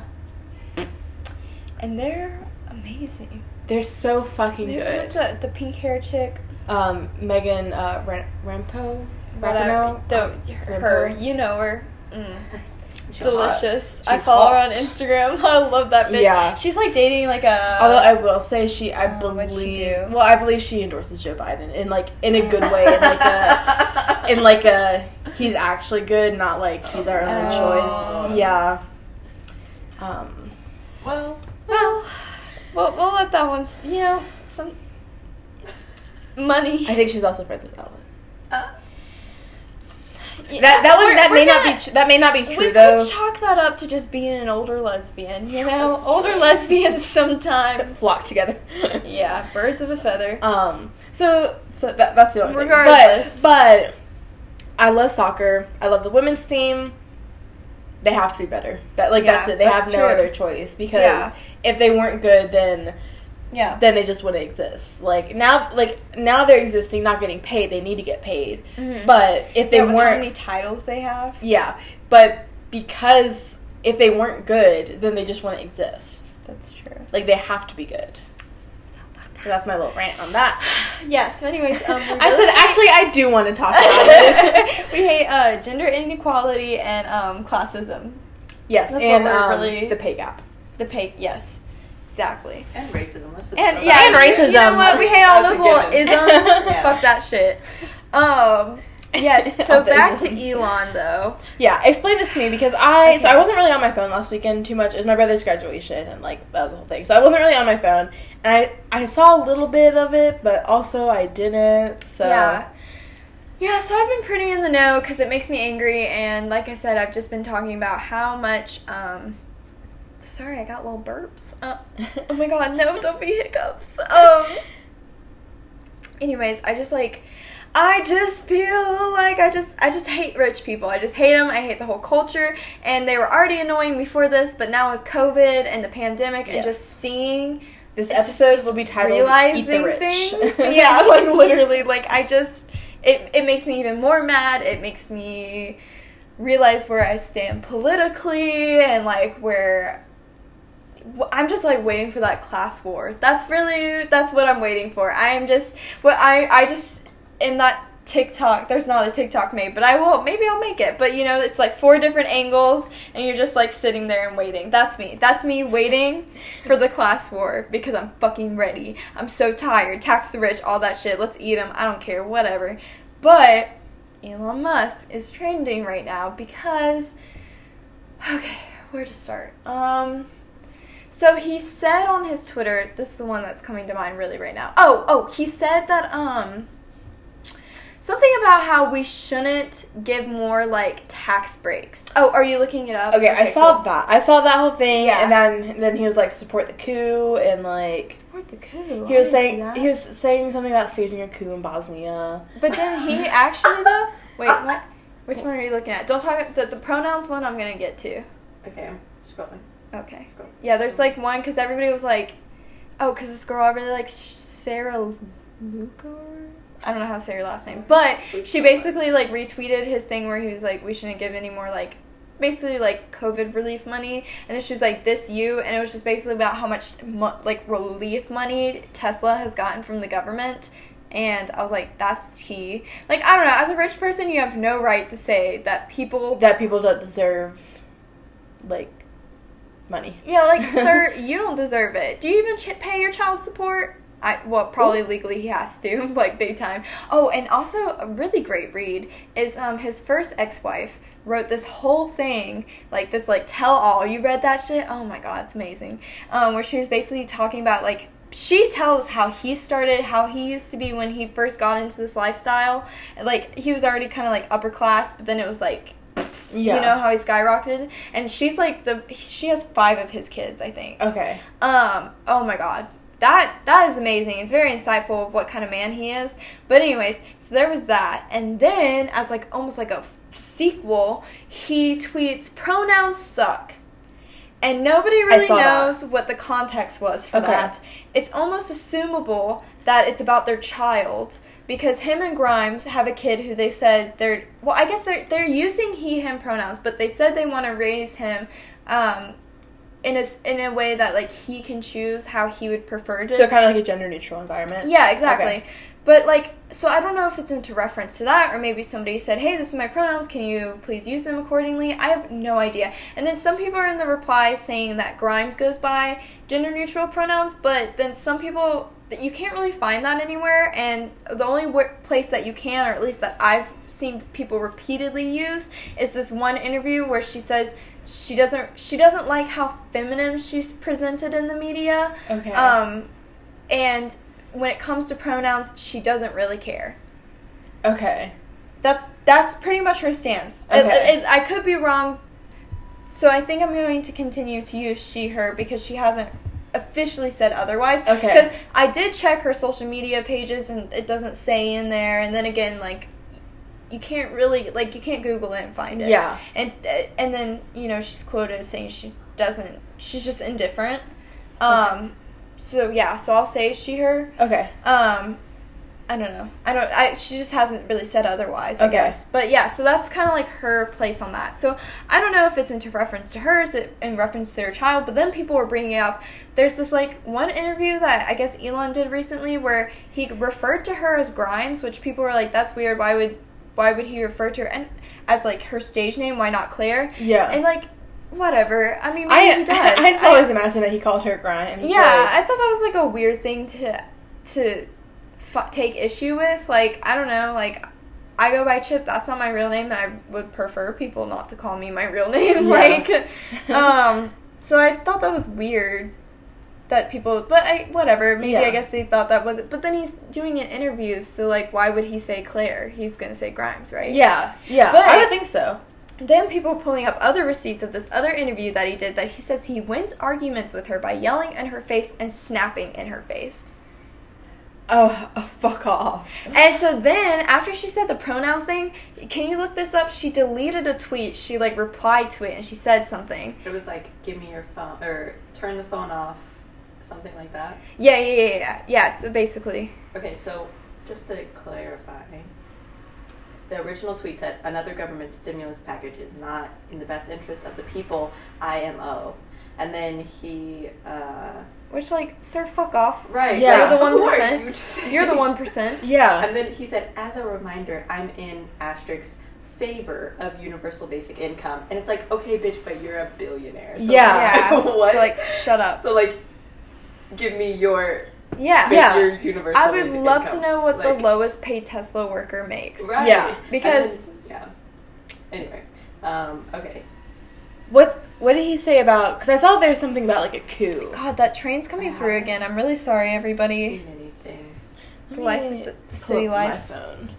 And they're amazing. They're so fucking Who, good. Who's the, the pink hair chick? Um, Megan uh, Ren- Rempo? Rapinoe? The, um, her. Rempo. You know her. Mm. She's delicious. I follow hot. her on Instagram. I love that bitch. Yeah. She's like dating like a... Although I will say she, I oh, believe... She well, I believe she endorses Joe Biden in like, in a good way. In like a... in like a... He's actually good, not like he's our own oh. choice. Yeah. Um. Well. Well. We'll, we'll let that one, you know, some money. I think she's also friends with Ellen. Uh, yeah, that that one that may gonna, not be that may not be true we though. We could chalk that up to just being an older lesbian, you know. Older lesbians sometimes flock together. Yeah, birds of a feather. Um. So so that that's the only regardless. Thing. But, but I love soccer. I love the women's team. They have to be better. That like yeah, that's it. They that's have no true. other choice because. Yeah. If they weren't good, then yeah, then they just wouldn't exist. Like now, like now they're existing, not getting paid. They need to get paid. Mm-hmm. But if they yeah, weren't, how many titles they have? Yeah, but because if they weren't good, then they just wouldn't exist. That's true. Like they have to be good. So, so that's my little rant on that. Yeah. So, anyways, um, really I said actually I do want to talk about it. We hate uh, gender inequality and um, classism. Yes, that's and um, really the pay gap. The pay, yes, exactly. And racism. Let's just and yeah, and racism. You know what? We hate all those little isms. Yeah. Fuck that shit. Um, yes. So back to Elon though. Yeah, explain this to me because I okay. so I wasn't really on my phone last weekend too much. It was my brother's graduation and like that was the whole thing. So I wasn't really on my phone, and I I saw a little bit of it, but also I didn't. So. Yeah. Yeah, so I've been pretty in the know because it makes me angry, and like I said, I've just been talking about how much. Um, Sorry, I got little burps. Uh, oh my god, no, don't be hiccups. Um. Anyways, I just like, I just feel like I just, I just hate rich people. I just hate them. I hate the whole culture. And they were already annoying before this, but now with COVID and the pandemic yes. and just seeing. This episode just, will be titled Realizing Eat the Rich. Things. Yeah, like literally, like I just, it, it makes me even more mad. It makes me realize where I stand politically and like where. I'm just, like, waiting for that class war. That's really, that's what I'm waiting for. I'm just, well, I, I just, in that TikTok, there's not a TikTok made, but I will, maybe I'll make it. But, you know, it's, like, four different angles, and you're just, like, sitting there and waiting. That's me. That's me waiting for the class war because I'm fucking ready. I'm so tired. Tax the rich, all that shit. Let's eat them. I don't care. Whatever. But Elon Musk is trending right now because, okay, where to start? Um... So he said on his Twitter, this is the one that's coming to mind really right now. Oh, oh, he said that, um, something about how we shouldn't give more, like, tax breaks. Oh, are you looking it up? Okay, okay I saw cool. that. I saw that whole thing, yeah. and then then he was like, support the coup, and like... Support the coup? He was saying he was saying something about staging a coup in Bosnia. But then he actually, though... Wait, what? Which one are you looking at? Don't talk... The, the pronouns one I'm gonna get to. Okay, I'm scrolling. Okay. Yeah, there's, like, one, because everybody was, like, oh, because this girl I really like, Sarah Lugar? I don't know how to say her last name. But she basically, like, retweeted his thing where he was, like, we shouldn't give any more, like, basically, like, COVID relief money. And then she was, like, this you. And it was just basically about how much, mo- like, relief money Tesla has gotten from the government. And I was like, that's tea. Like, I don't know. As a rich person, you have no right to say that people... That people don't deserve, like... money. Yeah, like, sir, you don't deserve it. Do you even ch- pay your child support? I Well, probably Ooh. legally he has to, like, big time. Oh, and also a really great read is um his first ex-wife wrote this whole thing, like this like tell-all. You read that shit? Oh my god, it's amazing. Um, where she was basically talking about, like, she tells how he started, how he used to be when he first got into this lifestyle. Like, he was already kind of like upper class, but then it was like, yeah. You know, how he skyrocketed. And she's like the, she has five of his kids, I think. Okay. Um, oh my god. That, that is amazing. It's very insightful of what kind of man he is. But anyways, so there was that. And then, as like, almost like a sequel, he tweets, "Pronouns suck." And nobody really knows that. What the context was for okay. that. It's almost assumable that it's about their child, because him and Grimes have a kid who they said they're... Well, I guess they're, they're using he, him pronouns, but they said they want to raise him um, in a, in a way that, like, he can choose how he would prefer to... So kind of like a gender-neutral environment. Yeah, exactly. Okay. But, like, so I don't know if it's into reference to that, or maybe somebody said, "Hey, this is my pronouns, can you please use them accordingly?" I have no idea. And then some people are in the reply saying that Grimes goes by gender-neutral pronouns, but then some people, you can't really find that anywhere, and the only w- place that you can, or at least that I've seen people repeatedly use, is this one interview where she says she doesn't, she doesn't like how feminine she's presented in the media. Okay. Um, and... when it comes to pronouns, she doesn't really care. Okay. That's that's pretty much her stance. Okay. It, it, I could be wrong, so I think I'm going to continue to use she, her, because she hasn't officially said otherwise. Okay. Because I did check her social media pages, and it doesn't say in there, and then again, like, you can't really, like, you can't Google it and find it. Yeah. And, and then, you know, she's quoted as saying she doesn't, she's just indifferent. Um... Okay. So, yeah, so I'll say she, her. Okay. Um, I don't know. I don't, I, she just hasn't really said otherwise, I okay. guess. But, yeah, so that's kind of, like, her place on that. So, I don't know if it's into reference to her, is it in reference to their child, but then people were bringing up, there's this, like, one interview that I guess Elon did recently where he referred to her as Grimes, which people were like, that's weird, why would, why would he refer to her and, as, like, her stage name, why not Claire? Yeah. And, like... whatever. I mean, maybe I, he does. I, I just I, always imagine that he called her Grimes. Yeah, like, I thought that was, like, a weird thing to to f- take issue with. Like, I don't know, like, I go by Chip, that's not my real name, and I would prefer people not to call me my real name. Yeah. Like, um, so I thought that was weird that people, but I, whatever, maybe yeah. I guess they thought that wasn't, but then he's doing an interview, so, like, why would he say Claire? He's gonna say Grimes, right? Yeah, yeah, but I would think so. Then people pulling up other receipts of this other interview that he did that he says he wins arguments with her by yelling in her face and snapping in her face. Oh, oh, fuck off. And so then, after she said the pronouns thing, can you look this up? She deleted a tweet. She, like, replied to it, and she said something. It was like, give me your phone, or turn the phone off, something like that? Yeah, yeah, yeah, yeah. Yeah, so basically. Okay, so just to clarify... the original tweet said, "Another government stimulus package is not in the best interest of the people, I M O. And then he, uh... which, like, sir, fuck off. Right. Yeah. You're the one percent. You're the one percent. Yeah. And then he said, as a reminder, I'm in asterisk favor of universal basic income. And it's like, okay, bitch, but you're a billionaire. So yeah. Like, yeah. What? So, like, shut up. So, like, give me your... Yeah, yeah. Your I would love income. To know what, like, the lowest paid Tesla worker makes. Right. Yeah, because then, yeah. Anyway, um, okay. What What did he say about? Because I saw there's something about like a coup. God, that train's coming I through again. I'm really sorry, everybody. Seen anything? The life, the, the city life. My phone.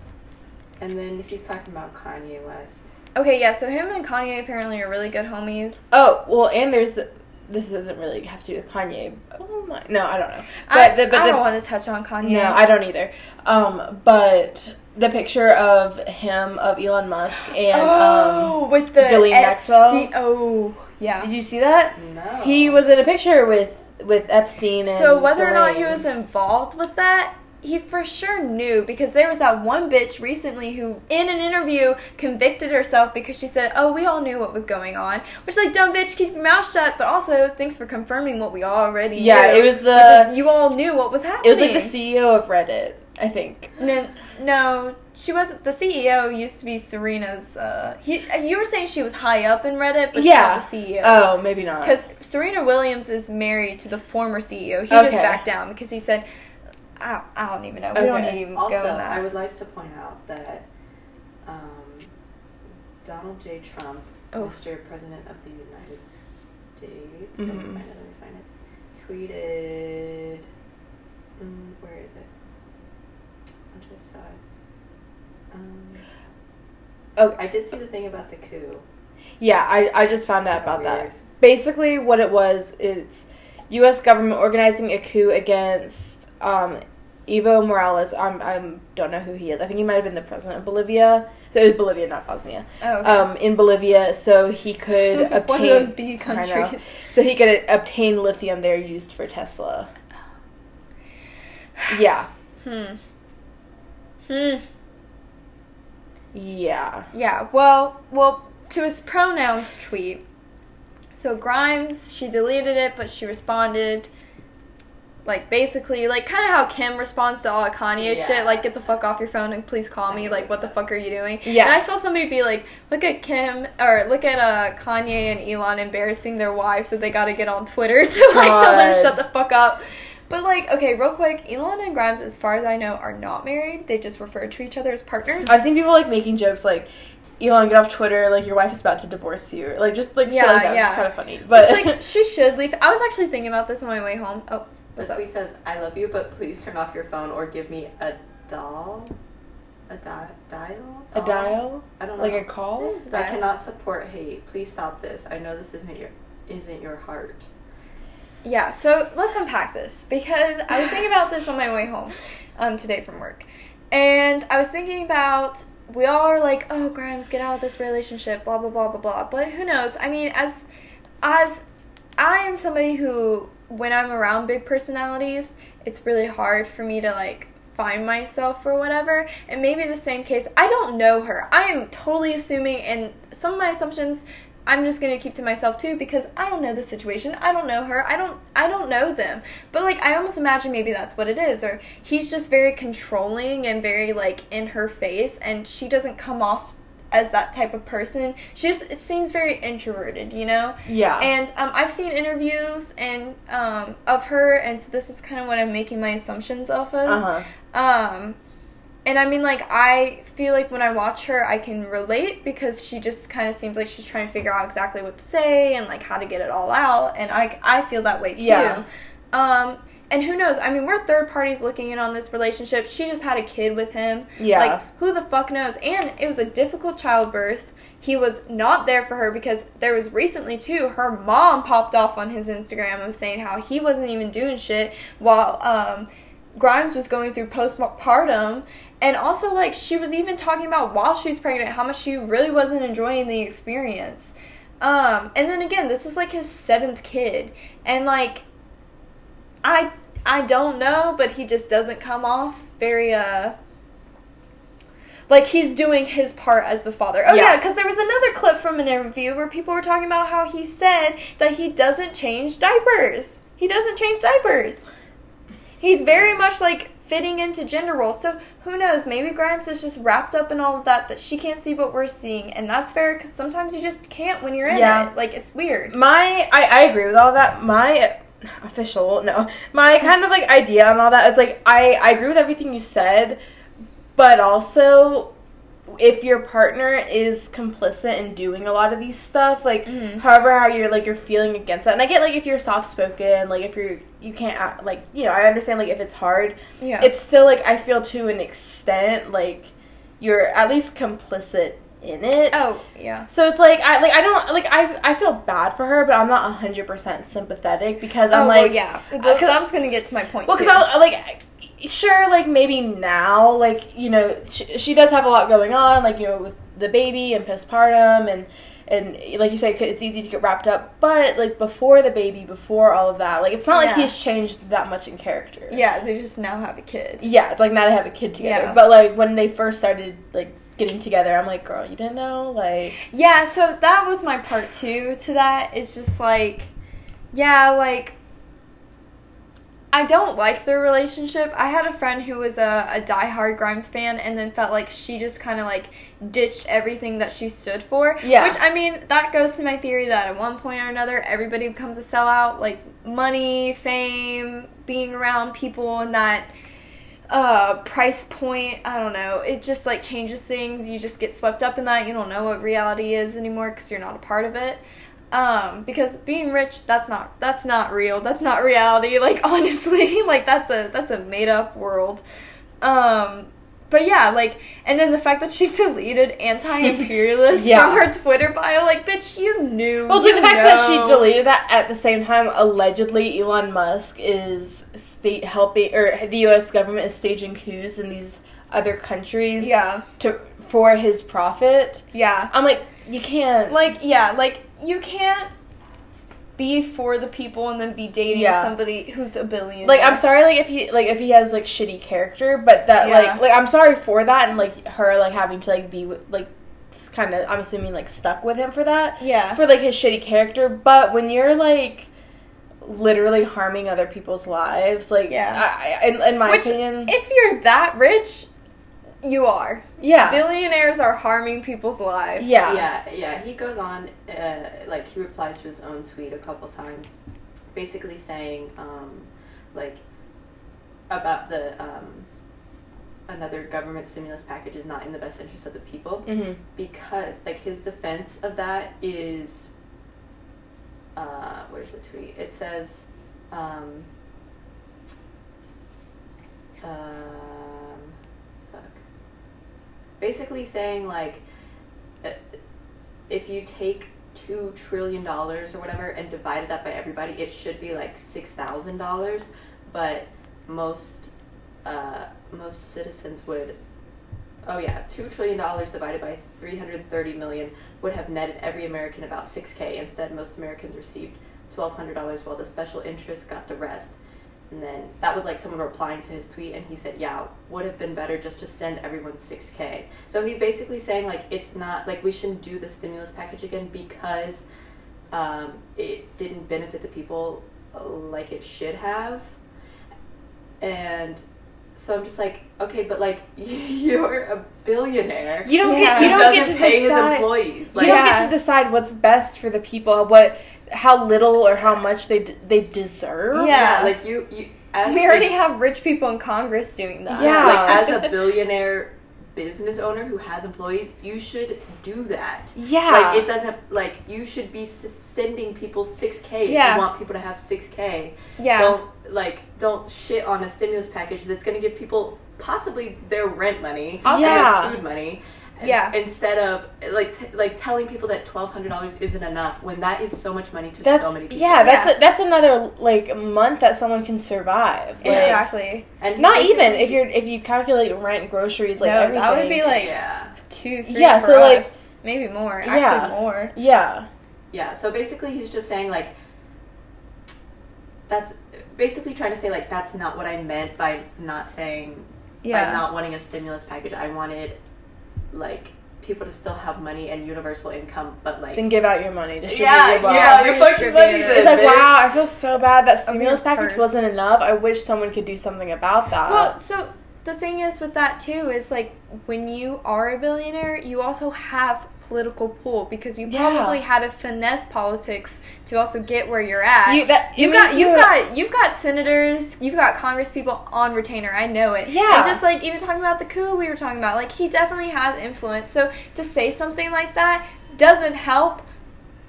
And then he's talking about Kanye West. Okay, yeah. So him and Kanye apparently are really good homies. Oh well, and there's the. This doesn't really have to do with Kanye. Oh my! No, I don't know. But I, the, but I the, don't want to touch on Kanye. No, I don't either. Um, but the picture of him, of Elon Musk, and oh, um, with the Ghislaine Maxwell. D- oh, yeah. Did you see that? No. He was in a picture with, with Epstein. And so whether Ghislaine. Or not he was involved with that. He for sure knew, because there was that one bitch recently who, in an interview, convicted herself because she said, oh, we all knew what was going on. Which, like, dumb bitch, keep your mouth shut, but also, thanks for confirming what we already yeah, knew. Yeah, it was the... Which is, you all knew what was happening. It was, like, the C E O of Reddit, I think. No, no she wasn't... The C E O used to be Serena's... Uh, he, you were saying she was high up in Reddit, but yeah. She's not the C E O. Oh, maybe not. Because Serena Williams is married to the former C E O. He okay. just backed down because he said... I, I don't even know. We okay. don't even also, go on that. Also, I would like to point out that um, Donald J. Trump, oh. Mister President of the United States, mm-hmm. let me find it, let me find it, tweeted, mm, where is it? I just saw it. Um, oh, I did see the thing about the coup. Yeah, I, I just found out about that. Basically, what it was, it's U S government organizing a coup against um, Evo Morales. I'm, I'm don't know who he is. I think he might have been the president of Bolivia. So it was Bolivia, not Bosnia. Oh, okay. Um, in Bolivia, so he could obtain... One of those B countries. So he could obtain lithium there used for Tesla. Yeah. Hmm. Hmm. Yeah. Yeah, well, well... to his pronouns tweet. So Grimes, she deleted it, but she responded, like, basically, like, kind of how Kim responds to all that Kanye yeah. shit, like, get the fuck off your phone and please call me, like, what the fuck are you doing? Yeah. And I saw somebody be like, look at Kim, or look at uh, Kanye and Elon embarrassing their wives, so they gotta get on Twitter to, like, God. tell them shut the fuck up. But, like, okay, real quick, Elon and Grimes, as far as I know, are not married. They just refer to each other as partners. I've seen people, like, making jokes, like, Elon, get off Twitter, like, your wife is about to divorce you. Or, like, just, like, yeah, shit like that. Yeah. It's kind of funny. But it's like, she should leave. I was actually thinking about this on my way home. Oh, the tweet says, I love you, but please turn off your phone or give me a doll. A di- dial? Doll? A dial? I don't know. Like a call? I cannot support hate. Please stop this. I know this isn't your, isn't your heart. Yeah, so let's unpack this. Because I was thinking about this on my way home um, today from work. And I was thinking about... we all are like, oh, Grimes, get out of this relationship, blah, blah, blah, blah, blah. But who knows? I mean, as as I am somebody who, when I'm around big personalities, it's really hard for me to, like, find myself or whatever. And maybe the same case. I don't know her. I am totally assuming, and some of my assumptions I'm just going to keep to myself, too, because I don't know the situation. I don't know her. I don't I don't know them. But, like, I almost imagine maybe that's what it is. Or he's just very controlling and very, like, in her face, and she doesn't come off as that type of person. She just it seems very introverted, you know? Yeah. And um, I've seen interviews and um, of her, and so this is kind of what I'm making my assumptions off of. Uh-huh. Um, and I mean, like, I feel like when I watch her, I can relate because she just kind of seems like she's trying to figure out exactly what to say and, like, how to get it all out. And I, I feel that way, too. Yeah. Um, and who knows? I mean, we're third parties looking in on this relationship. She just had a kid with him. Yeah. Like, who the fuck knows? And it was a difficult childbirth. He was not there for her because there was recently, too, her mom popped off on his Instagram and was saying how he wasn't even doing shit while um, Grimes was going through postpartum. And also, like, she was even talking about while she was pregnant how much she really wasn't enjoying the experience. Um, and then again, this is, like, his seventh kid. And, like, I I don't know, but he just doesn't come off very, uh... like, he's doing his part as the father. Oh, yeah, because yeah, there was another clip from an interview where people were talking about how he said that he doesn't change diapers. He doesn't change diapers. He's very much, like... fitting into gender roles. So who knows, maybe Grimes is just wrapped up in all of that that she can't see what we're seeing, and that's fair because sometimes you just can't when you're in yeah. it. Like, it's weird. My I, I agree with all that. My official no my kind of like idea on all that is like I, I agree with everything you said, but also if your partner is complicit in doing a lot of these stuff, like mm-hmm. however how you're like you're feeling against that, and I get like if you're soft spoken, like if you're you can't act, like you know I understand like if it's hard, yeah, it's still like I feel to an extent like you're at least complicit in it. Oh yeah. So it's like I like I don't like I I feel bad for her, but I'm not a hundred percent sympathetic because I'm oh, like well, yeah because I'm just gonna get to my point. Well, because I like. I, Sure, like, maybe now, like, you know, she, she does have a lot going on, like, you know, with the baby and postpartum and, and like you said, it's easy to get wrapped up, but, like, before the baby, before all of that, like, it's not yeah. like he's changed that much in character. Yeah, they just now have a kid. Yeah, it's like now they have a kid together, yeah. but, like, when they first started, like, getting together, I'm like, girl, you didn't know, like... Yeah, so that was my part two to that, it's just, like, yeah, like... I don't like their relationship. I had a friend who was a, a diehard Grimes fan and then felt like she just kind of, like, ditched everything that she stood for. Yeah. Which, I mean, that goes to my theory that at one point or another, everybody becomes a sellout. Like, money, fame, being around people, and that uh, price point. I don't know. It just, like, changes things. You just get swept up in that. You don't know what reality is anymore because you're not a part of it. Um, because being rich, that's not, that's not real. That's not reality. Like, honestly, like, that's a, that's a made-up world. Um, but yeah, like, and then the fact that she deleted anti-imperialist yeah. from her Twitter bio, like, bitch, you knew. Well, you the fact know. that she deleted that at the same time, allegedly Elon Musk is state helping, or the U S government is staging coups in these other countries. Yeah. To, for his profit. Yeah. I'm like, you can't. Like, yeah, like, you can't be for the people and then be dating yeah. somebody who's a billionaire. Like, I'm sorry, like, if he, like, if he has, like, shitty character, but that, yeah. like, like, I'm sorry for that, and, like, her, like, having to, like, be, like, kind of, I'm assuming, like, stuck with him for that. Yeah. For, like, his shitty character, but when you're, like, literally harming other people's lives, like, yeah. I, in, in my Which, opinion. If you're that rich... You are. Yeah. Billionaires are harming people's lives. Yeah. Yeah, yeah. He goes on, uh, like, he replies to his own tweet a couple times, basically saying, um, like, about the, um, another government stimulus package is not in the best interest of the people. Mm-hmm. Because, like, his defense of that is, uh, where's the tweet? It says, um, uh, basically saying, like, if you take two trillion dollars or whatever and divide it up by everybody, it should be like six thousand dollars, but most uh most citizens would oh yeah two trillion dollars divided by three hundred thirty million would have netted every American about six K. Instead, most Americans received twelve hundred dollars, while the special interest got the rest. And then that was, like, someone replying to his tweet, and he said, yeah, would have been better just to send everyone six K. So he's basically saying, like, it's not, like, we shouldn't do the stimulus package again because um, it didn't benefit the people like it should have. And so I'm just like, okay, but, like, you're a billionaire. You don't yeah. get, you don't get to pay decide. His employees. Like, you don't yeah. get to decide what's best for the people, what... how little or how much they d- they deserve. Yeah, yeah, like you, you as we already the, have rich people in Congress doing that. Yeah, like, as a billionaire business owner who has employees, you should do that. Yeah, like it doesn't like you should be sending people six K. Yeah, if you want people to have six K. Yeah, don't like don't shit on a stimulus package that's going to give people possibly their rent money, also yeah. their food money. Yeah. Instead of like t- like telling people that twelve hundred dollars isn't enough when that is so much money to that's, so many people. Yeah, that's yeah. A, that's another like month that someone can survive. Like, exactly. And not even if you're if you calculate rent, groceries, like no, everything. That would be like yeah. two, three. Yeah, for so us. Like maybe more. Yeah, actually more. Yeah. Yeah. So basically, he's just saying like that's basically trying to say like that's not what I meant by not saying yeah. by not wanting a stimulus package. I wanted. Like, people to still have money and universal income, but, like... Then give out your money. Distribute yeah, your wealth. Yeah, your fucking money then. It's like, bitch. Wow, I feel so bad that stimulus package purse. Wasn't enough. I wish someone could do something about that. Well, so, the thing is with that, too, is, like, when you are a billionaire, you also have political pull, because you probably yeah. had to finesse politics to also get where you're at. You, that, you've got, you've got, you've got senators, you've got Congress people on retainer. I know it. Yeah. And just like even talking about the coup we were talking about, like he definitely has influence. So to say something like that doesn't help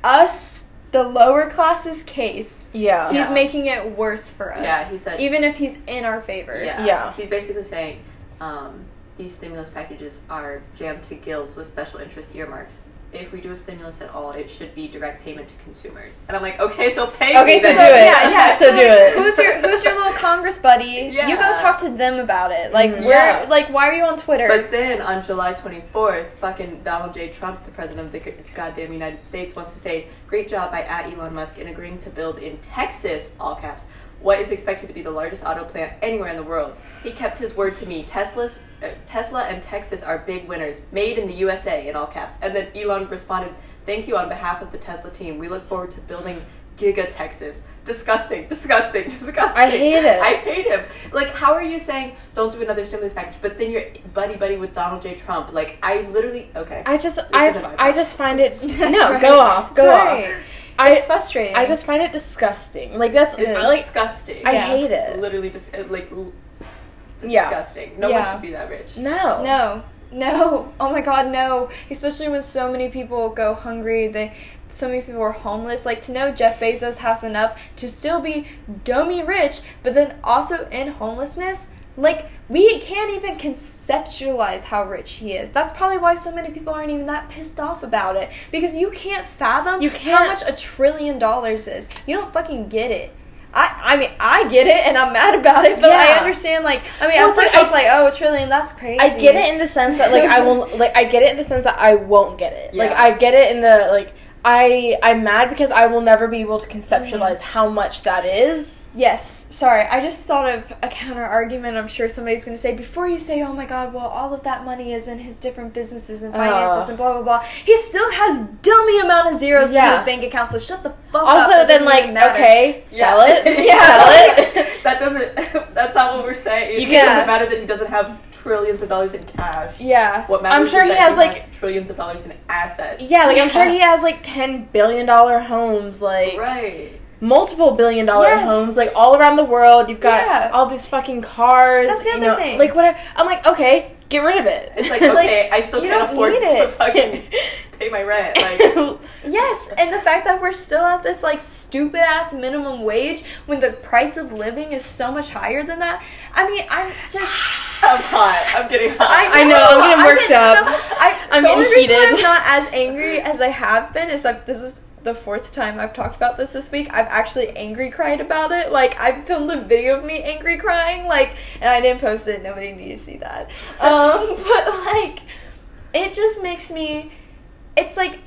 us, the lower classes case. Yeah. He's yeah. making it worse for us. Yeah. He said even if he's in our favor. Yeah. yeah. He's basically saying. um These stimulus packages are jammed to gills with special interest earmarks. If we do a stimulus at all, it should be direct payment to consumers. And I'm like, okay, so pay okay, me so then. do it. Yeah, yeah. So, so do it. Who's your who's your little Congress buddy? Yeah. You go talk to them about it. Like, mm-hmm. where? Yeah. Like, why are you on Twitter? But then on July twenty-fourth, fucking Donald J. Trump, the president of the goddamn United States, wants to say, "Great job by at Elon Musk in agreeing to build in Texas," all caps, what is expected to be the largest auto plant anywhere in the world. He kept his word to me. Tesla's, uh, Tesla and Texas are big winners. Made in the U S A, in all caps. And then Elon responded, "Thank you on behalf of the Tesla team. We look forward to building Giga Texas." Disgusting, disgusting, disgusting. I hate it. I hate him. Like, how are you saying, don't do another stimulus package, but then you're buddy-buddy with Donald J. Trump? Like, I literally, okay. I just, I just find it, no, right. go off, go Sorry. off. I, it's frustrating. I just find it disgusting. Like that's it's like, disgusting. I yeah. hate it. Literally, dis- like disgusting. Yeah. No yeah. one should be that rich. No. No. No. Oh my God, no. Especially when so many people go hungry. They, so many people are homeless. Like, to know Jeff Bezos has enough to still be dummy rich, but then also in homelessness. Like, we can't even conceptualize how rich he is. That's probably why so many people aren't even that pissed off about it. Because you can't fathom you can't. how much a trillion dollars is. You don't fucking get it. I, I mean, I get it, and I'm mad about it, but yeah. I understand, like, I mean, well, at first like, I was like, oh, a trillion, that's crazy. I get it in the sense that, like, I won't, like, I get it in the sense that I won't get it. Yeah. Like, I get it in the, like, I, I'm mad because I will never be able to conceptualize mm. how much that is. Yes. Sorry, I just thought of a counter-argument I'm sure somebody's going to say. Before you say, oh my God, well, all of that money is in his different businesses and finances uh. and blah, blah, blah. He still has dummy amount of zeros yeah. in his bank account, so shut the fuck also, up. Also, then, like, okay, sell yeah. it. yeah. Sell it. That doesn't, that's not what we're saying. You it can't. doesn't matter that he doesn't have trillions of dollars in cash. Yeah. What matters I'm sure is that he has, he like, has trillions of dollars in assets. Yeah, like, yeah. I'm sure he has, like, ten billion dollars homes, like, right. multiple billion dollar yes. homes, like, all around the world. You've got yeah. all these fucking cars. That's the other you know, thing. Like, whatever. I'm like, okay, get rid of it. It's like, okay, like, I still can't afford to fucking pay my rent. Like, yes, and the fact that we're still at this, like, stupid-ass minimum wage when the price of living is so much higher than that. I mean, I'm just... I'm hot. I'm getting hot. I know. I know I'm getting worked I'm up. So, I, I'm the getting only reason heated. I'm not as angry as I have been is that this is the fourth time I've talked about this this week. I've actually angry cried about it. Like, I filmed a video of me angry crying, like, and I didn't post it. Nobody needed to see that. Um, but, like, it just makes me... It's like,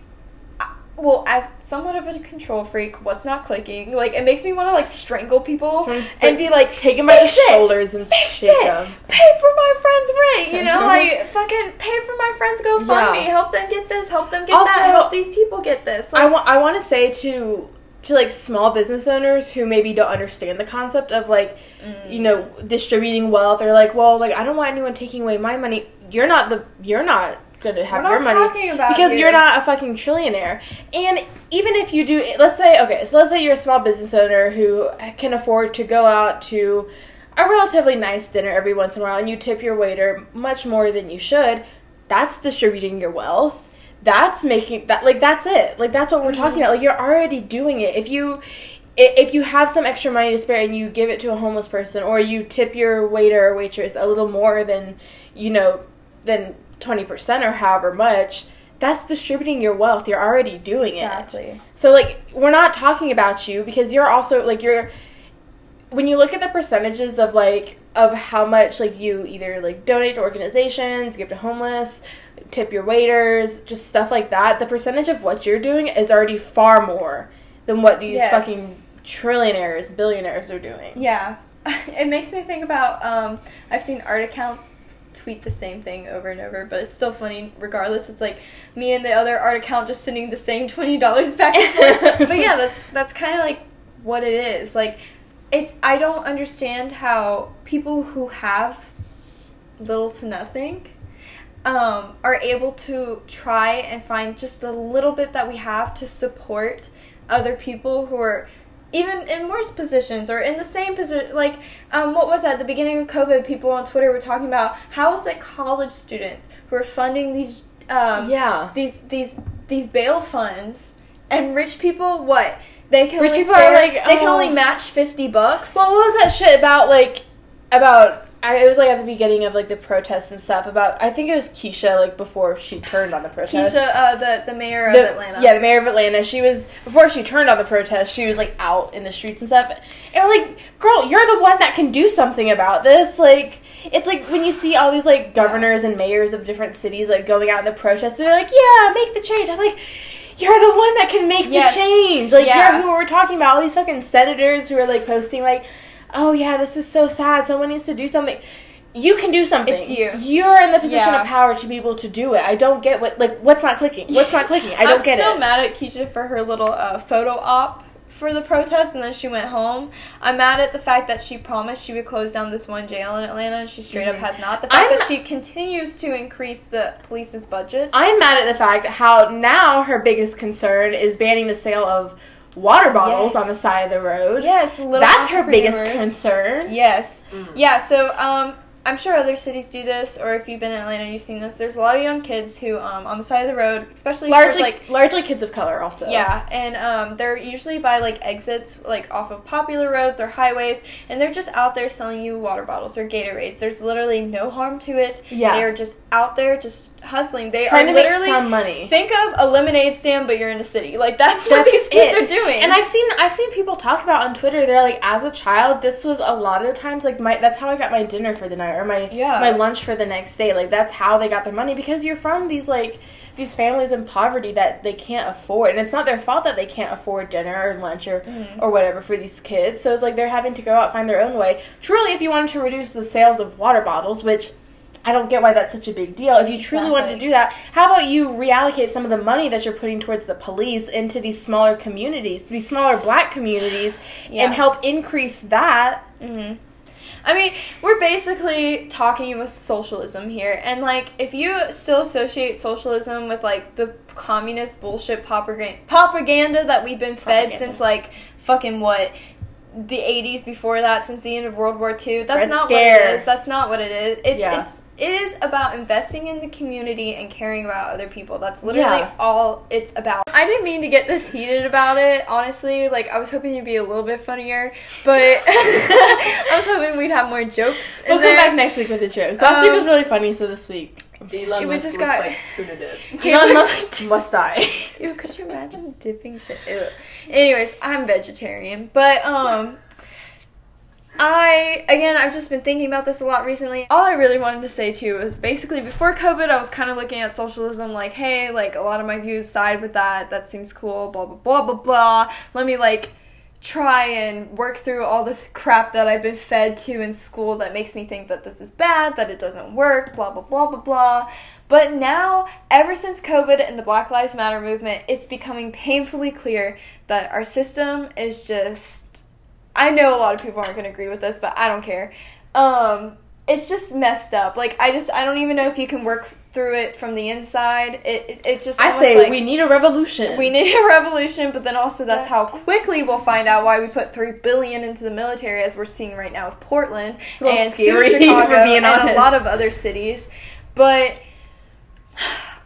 well, as somewhat of a control freak, what's not clicking? Like, it makes me want to, like, strangle people so, and be like, take them by the shoulders and shake them. Pay for my friend's rent, you know? Like, fucking pay for my friend's GoFundMe. Yeah. Help them get this. Help them get also, that. Help these people get this. Like, I want. I want to say to. to, like, small business owners who maybe don't understand the concept of, like, mm. you know, distributing wealth. They're like, well, like, I don't want anyone taking away my money. You're not the, you're not going to have your money. About because you. You're not a fucking trillionaire. And even if you do, let's say, okay, so let's say you're a small business owner who can afford to go out to a relatively nice dinner every once in a while and you tip your waiter much more than you should. That's distributing your wealth. That's making that like that's it like that's what we're mm-hmm. talking about. Like, you're already doing it. If you if you have some extra money to spare and you give it to a homeless person, or you tip your waiter or waitress a little more than you know than twenty percent or however much, that's distributing your wealth. You're already doing exactly. it exactly. So, like, we're not talking about you because you're also like you're when you look at the percentages of like of how much like you either like donate to organizations, give to homeless, tip your waiters, just stuff like that, the percentage of what you're doing is already far more than what these yes. fucking trillionaires, billionaires are doing. Yeah. It makes me think about, um, I've seen art accounts tweet the same thing over and over, but it's still funny regardless. It's like me and the other art account just sending the same twenty dollars back and forth. But yeah, that's, that's kind of like what it is. Like, it's, I don't understand how people who have little to nothing Um, are able to try and find just the little bit that we have to support other people who are even in worse positions or in the same position. Like, um, what was that? At the beginning of COVID, people on Twitter were talking about how is it college students who are funding these um, yeah. these these these bail funds and rich people what they can rich only people spare, are like, they oh. can only match fifty bucks. Well, what was that shit about like about? I, it was, like, at the beginning of, like, the protests and stuff about... I think it was Keisha, like, before she turned on the protests. Keisha, uh, the, the mayor of the, Atlanta. Yeah, the mayor of Atlanta. She was... Before she turned on the protests, she was, like, out in the streets and stuff. And we're like, girl, you're the one that can do something about this. Like, it's like when you see all these, like, governors and mayors of different cities, like, going out in the protests. They're like, yeah, make the change. I'm like... You're the one that can make yes. the change. Like, yeah. you're who we're talking about. All these fucking senators who are, like, posting, like... oh yeah, this is so sad, someone needs to do something. You can do something. It's you. You're in the position yeah. of power to be able to do it. I don't get what, like, what's not clicking? What's not clicking? I don't I'm get it. I'm still mad at Keisha for her little uh, photo op for the protest, and then she went home. I'm mad at the fact that she promised she would close down this one jail in Atlanta, and she straight mm-hmm. up has not. The fact I'm, that she continues to increase the police's budget. I'm mad at the fact how now her biggest concern is banning the sale of water bottles yes. on the side of the road. Yes, little that's her biggest concern. Yes. Mm. Yeah, so um, I'm sure other cities do this, or if you've been in Atlanta, you've seen this. There's a lot of young kids who, um, on the side of the road, especially largely like, largely kids of color, also. Yeah, and um, they're usually by like exits, like off of popular roads or highways, and they're just out there selling you water bottles or Gatorades. There's literally no harm to it. Yeah, they are just out there, just hustling. They Trying are to literally make some money. Think of a lemonade stand, but you're in a city. Like that's, that's what these kids it. are doing. And I've seen I've seen people talk about on Twitter. They're like, as a child, this was a lot of times like my that's how I got my dinner for the night. Or my yeah. my lunch for the next day. Like, that's how they got their money. Because you're from these, like, these families in poverty that they can't afford. And it's not their fault that they can't afford dinner or lunch or, mm-hmm. or whatever for these kids. So it's like they're having to go out, find their own way. Truly, if you wanted to reduce the sales of water bottles, which I don't get why that's such a big deal. If you truly exactly. wanted to do that, how about you reallocate some of the money that you're putting towards the police into these smaller communities, these smaller black communities, yeah. and help increase that? Mm-hmm. I mean, we're basically talking with socialism here, and, like, if you still associate socialism with, like, the communist bullshit propaganda, propaganda that we've been propaganda. fed since, like, fucking what, the eighties before that, since the end of World War Two, that's Red not Scare. what it is, that's not what it is, it's, yeah. it's, it is about investing in the community and caring about other people, that's literally yeah. all it's about. I didn't mean to get this heated about it, honestly, like, I was hoping you'd be a little bit funnier, but I was hoping we'd have more jokes in We'll there. come back next week with the jokes. Last um, week was really funny, so this week. Elon Musk just looks got, like tuna dip. Elon Musk must die. Ew, could you imagine dipping shit? Ew. Anyways, I'm vegetarian, but um, I again I've just been thinking about this a lot recently. All I really wanted to say too was basically before COVID, I was kind of looking at socialism like, hey, like a lot of my views side with that. That seems cool. Blah blah blah blah blah. Let me like. try and work through all the th- crap that I've been fed to in school that makes me think that this is bad, that it doesn't work, blah, blah, blah, blah, blah. But now, ever since COVID and the Black Lives Matter movement, it's becoming painfully clear that our system is just... I know a lot of people aren't going to agree with this, but I don't care. Um, it's just messed up. Like, I just... I don't even know if you can work... through it from the inside. It it, it just I say like, we need a revolution. We need a revolution, but then also that's yeah. how quickly we'll find out why we put three billion into the military, as we're seeing right now with Portland and Chicago and honest. a lot of other cities. But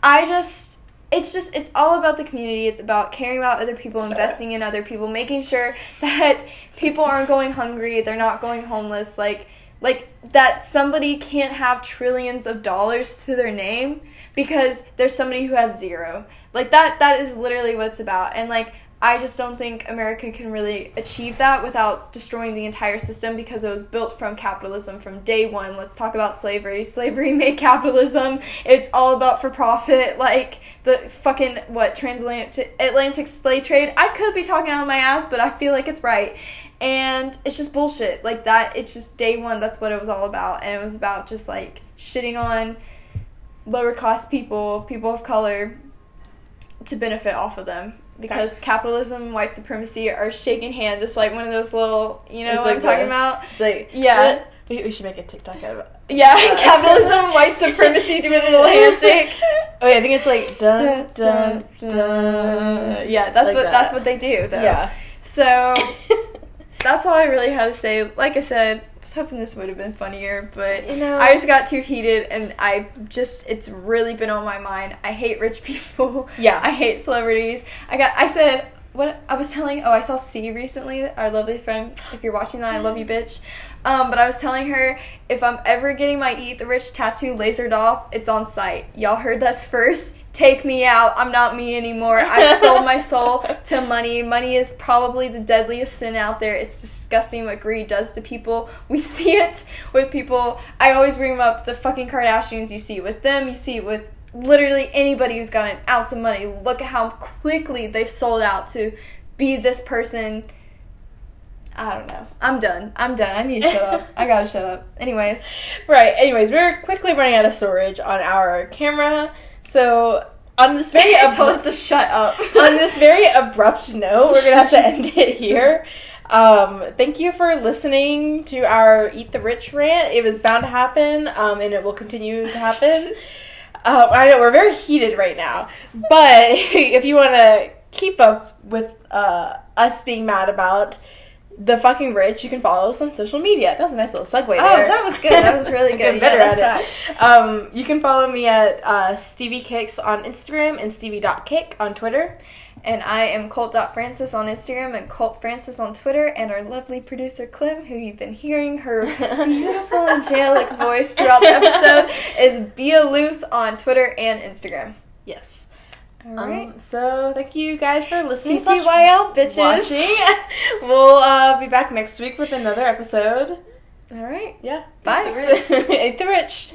I just. It's just, it's all about the community. It's about caring about other people, investing in other people, making sure that people aren't going hungry, they're not going homeless, like, like that somebody can't have trillions of dollars to their name because there's somebody who has zero. Like, that, that is literally what it's about. And, like, I just don't think America can really achieve that without destroying the entire system because it was built from capitalism from day one. Let's talk about slavery. Slavery made capitalism. It's all about for profit. Like, the fucking, what, transatlantic Atlantic slave trade. I could be talking out of my ass, but I feel like it's right. And it's just bullshit. Like, that, it's just day one, that's what it was all about. And it was about just, like, shitting on lower-class people, people of color, to benefit off of them. Because that's... capitalism and white supremacy are shaking hands. It's like one of those little, you know it's what like I'm talking the, about? It's like, yeah. What? We should make a TikTok out of it. Yeah, uh, capitalism, white supremacy, doing a little handshake. Oh, yeah, I think it's like, dun, dun, dun. dun. Yeah, that's like what that. that's what they do, though. Yeah. So... That's all I really had to say. Like I said, I was hoping this would have been funnier, but you know, I just got too heated, and I just, it's really been on my mind. I hate rich people. Yeah. I hate celebrities. I got, I said, what, I was telling, oh, I saw C recently, our lovely friend, if you're watching that, I love you, bitch. Um, but I was telling her, if I'm ever getting my Eat the Rich tattoo lasered off, it's on site. Y'all heard that's first. Take me out. I'm not me anymore. I sold my soul to money. Money is probably the deadliest sin out there. It's disgusting what greed does to people. We see it with people. I always bring up the fucking Kardashians. You see it with them. You see it with literally anybody who's got an ounce of money. Look at how quickly they've sold out to be this person. I don't know. I'm done. I'm done. I need to shut up. I gotta shut up. Anyways. Right. Anyways, we're quickly running out of storage on our camera. So, on this very abrupt... Tell us to shut up. On this very abrupt note, we're going to have to end it here. Um, thank you for listening to our Eat the Rich rant. It was bound to happen, um, and it will continue to happen. Um, I know, we're very heated right now. But if you want to keep up with uh, us being mad about the fucking rich, you can follow us on social media. That was a nice little segue there. Oh, that was good. That was really good. better yeah, at it. Um, you can follow me at uh, Stevie Kicks on Instagram and Stevie dot kick on Twitter. And I am Colt dot Francis on Instagram and Colt Francis on Twitter. And our lovely producer, Clem, who you've been hearing her beautiful angelic voice throughout the episode, is Bea Luth on Twitter and Instagram. Yes. All right. Um, so thank you guys for listening. C C Y L, bitches. Watching. We'll uh, be back next week with another episode. All right. Yeah. Bye. Eat the rich. Eat the rich.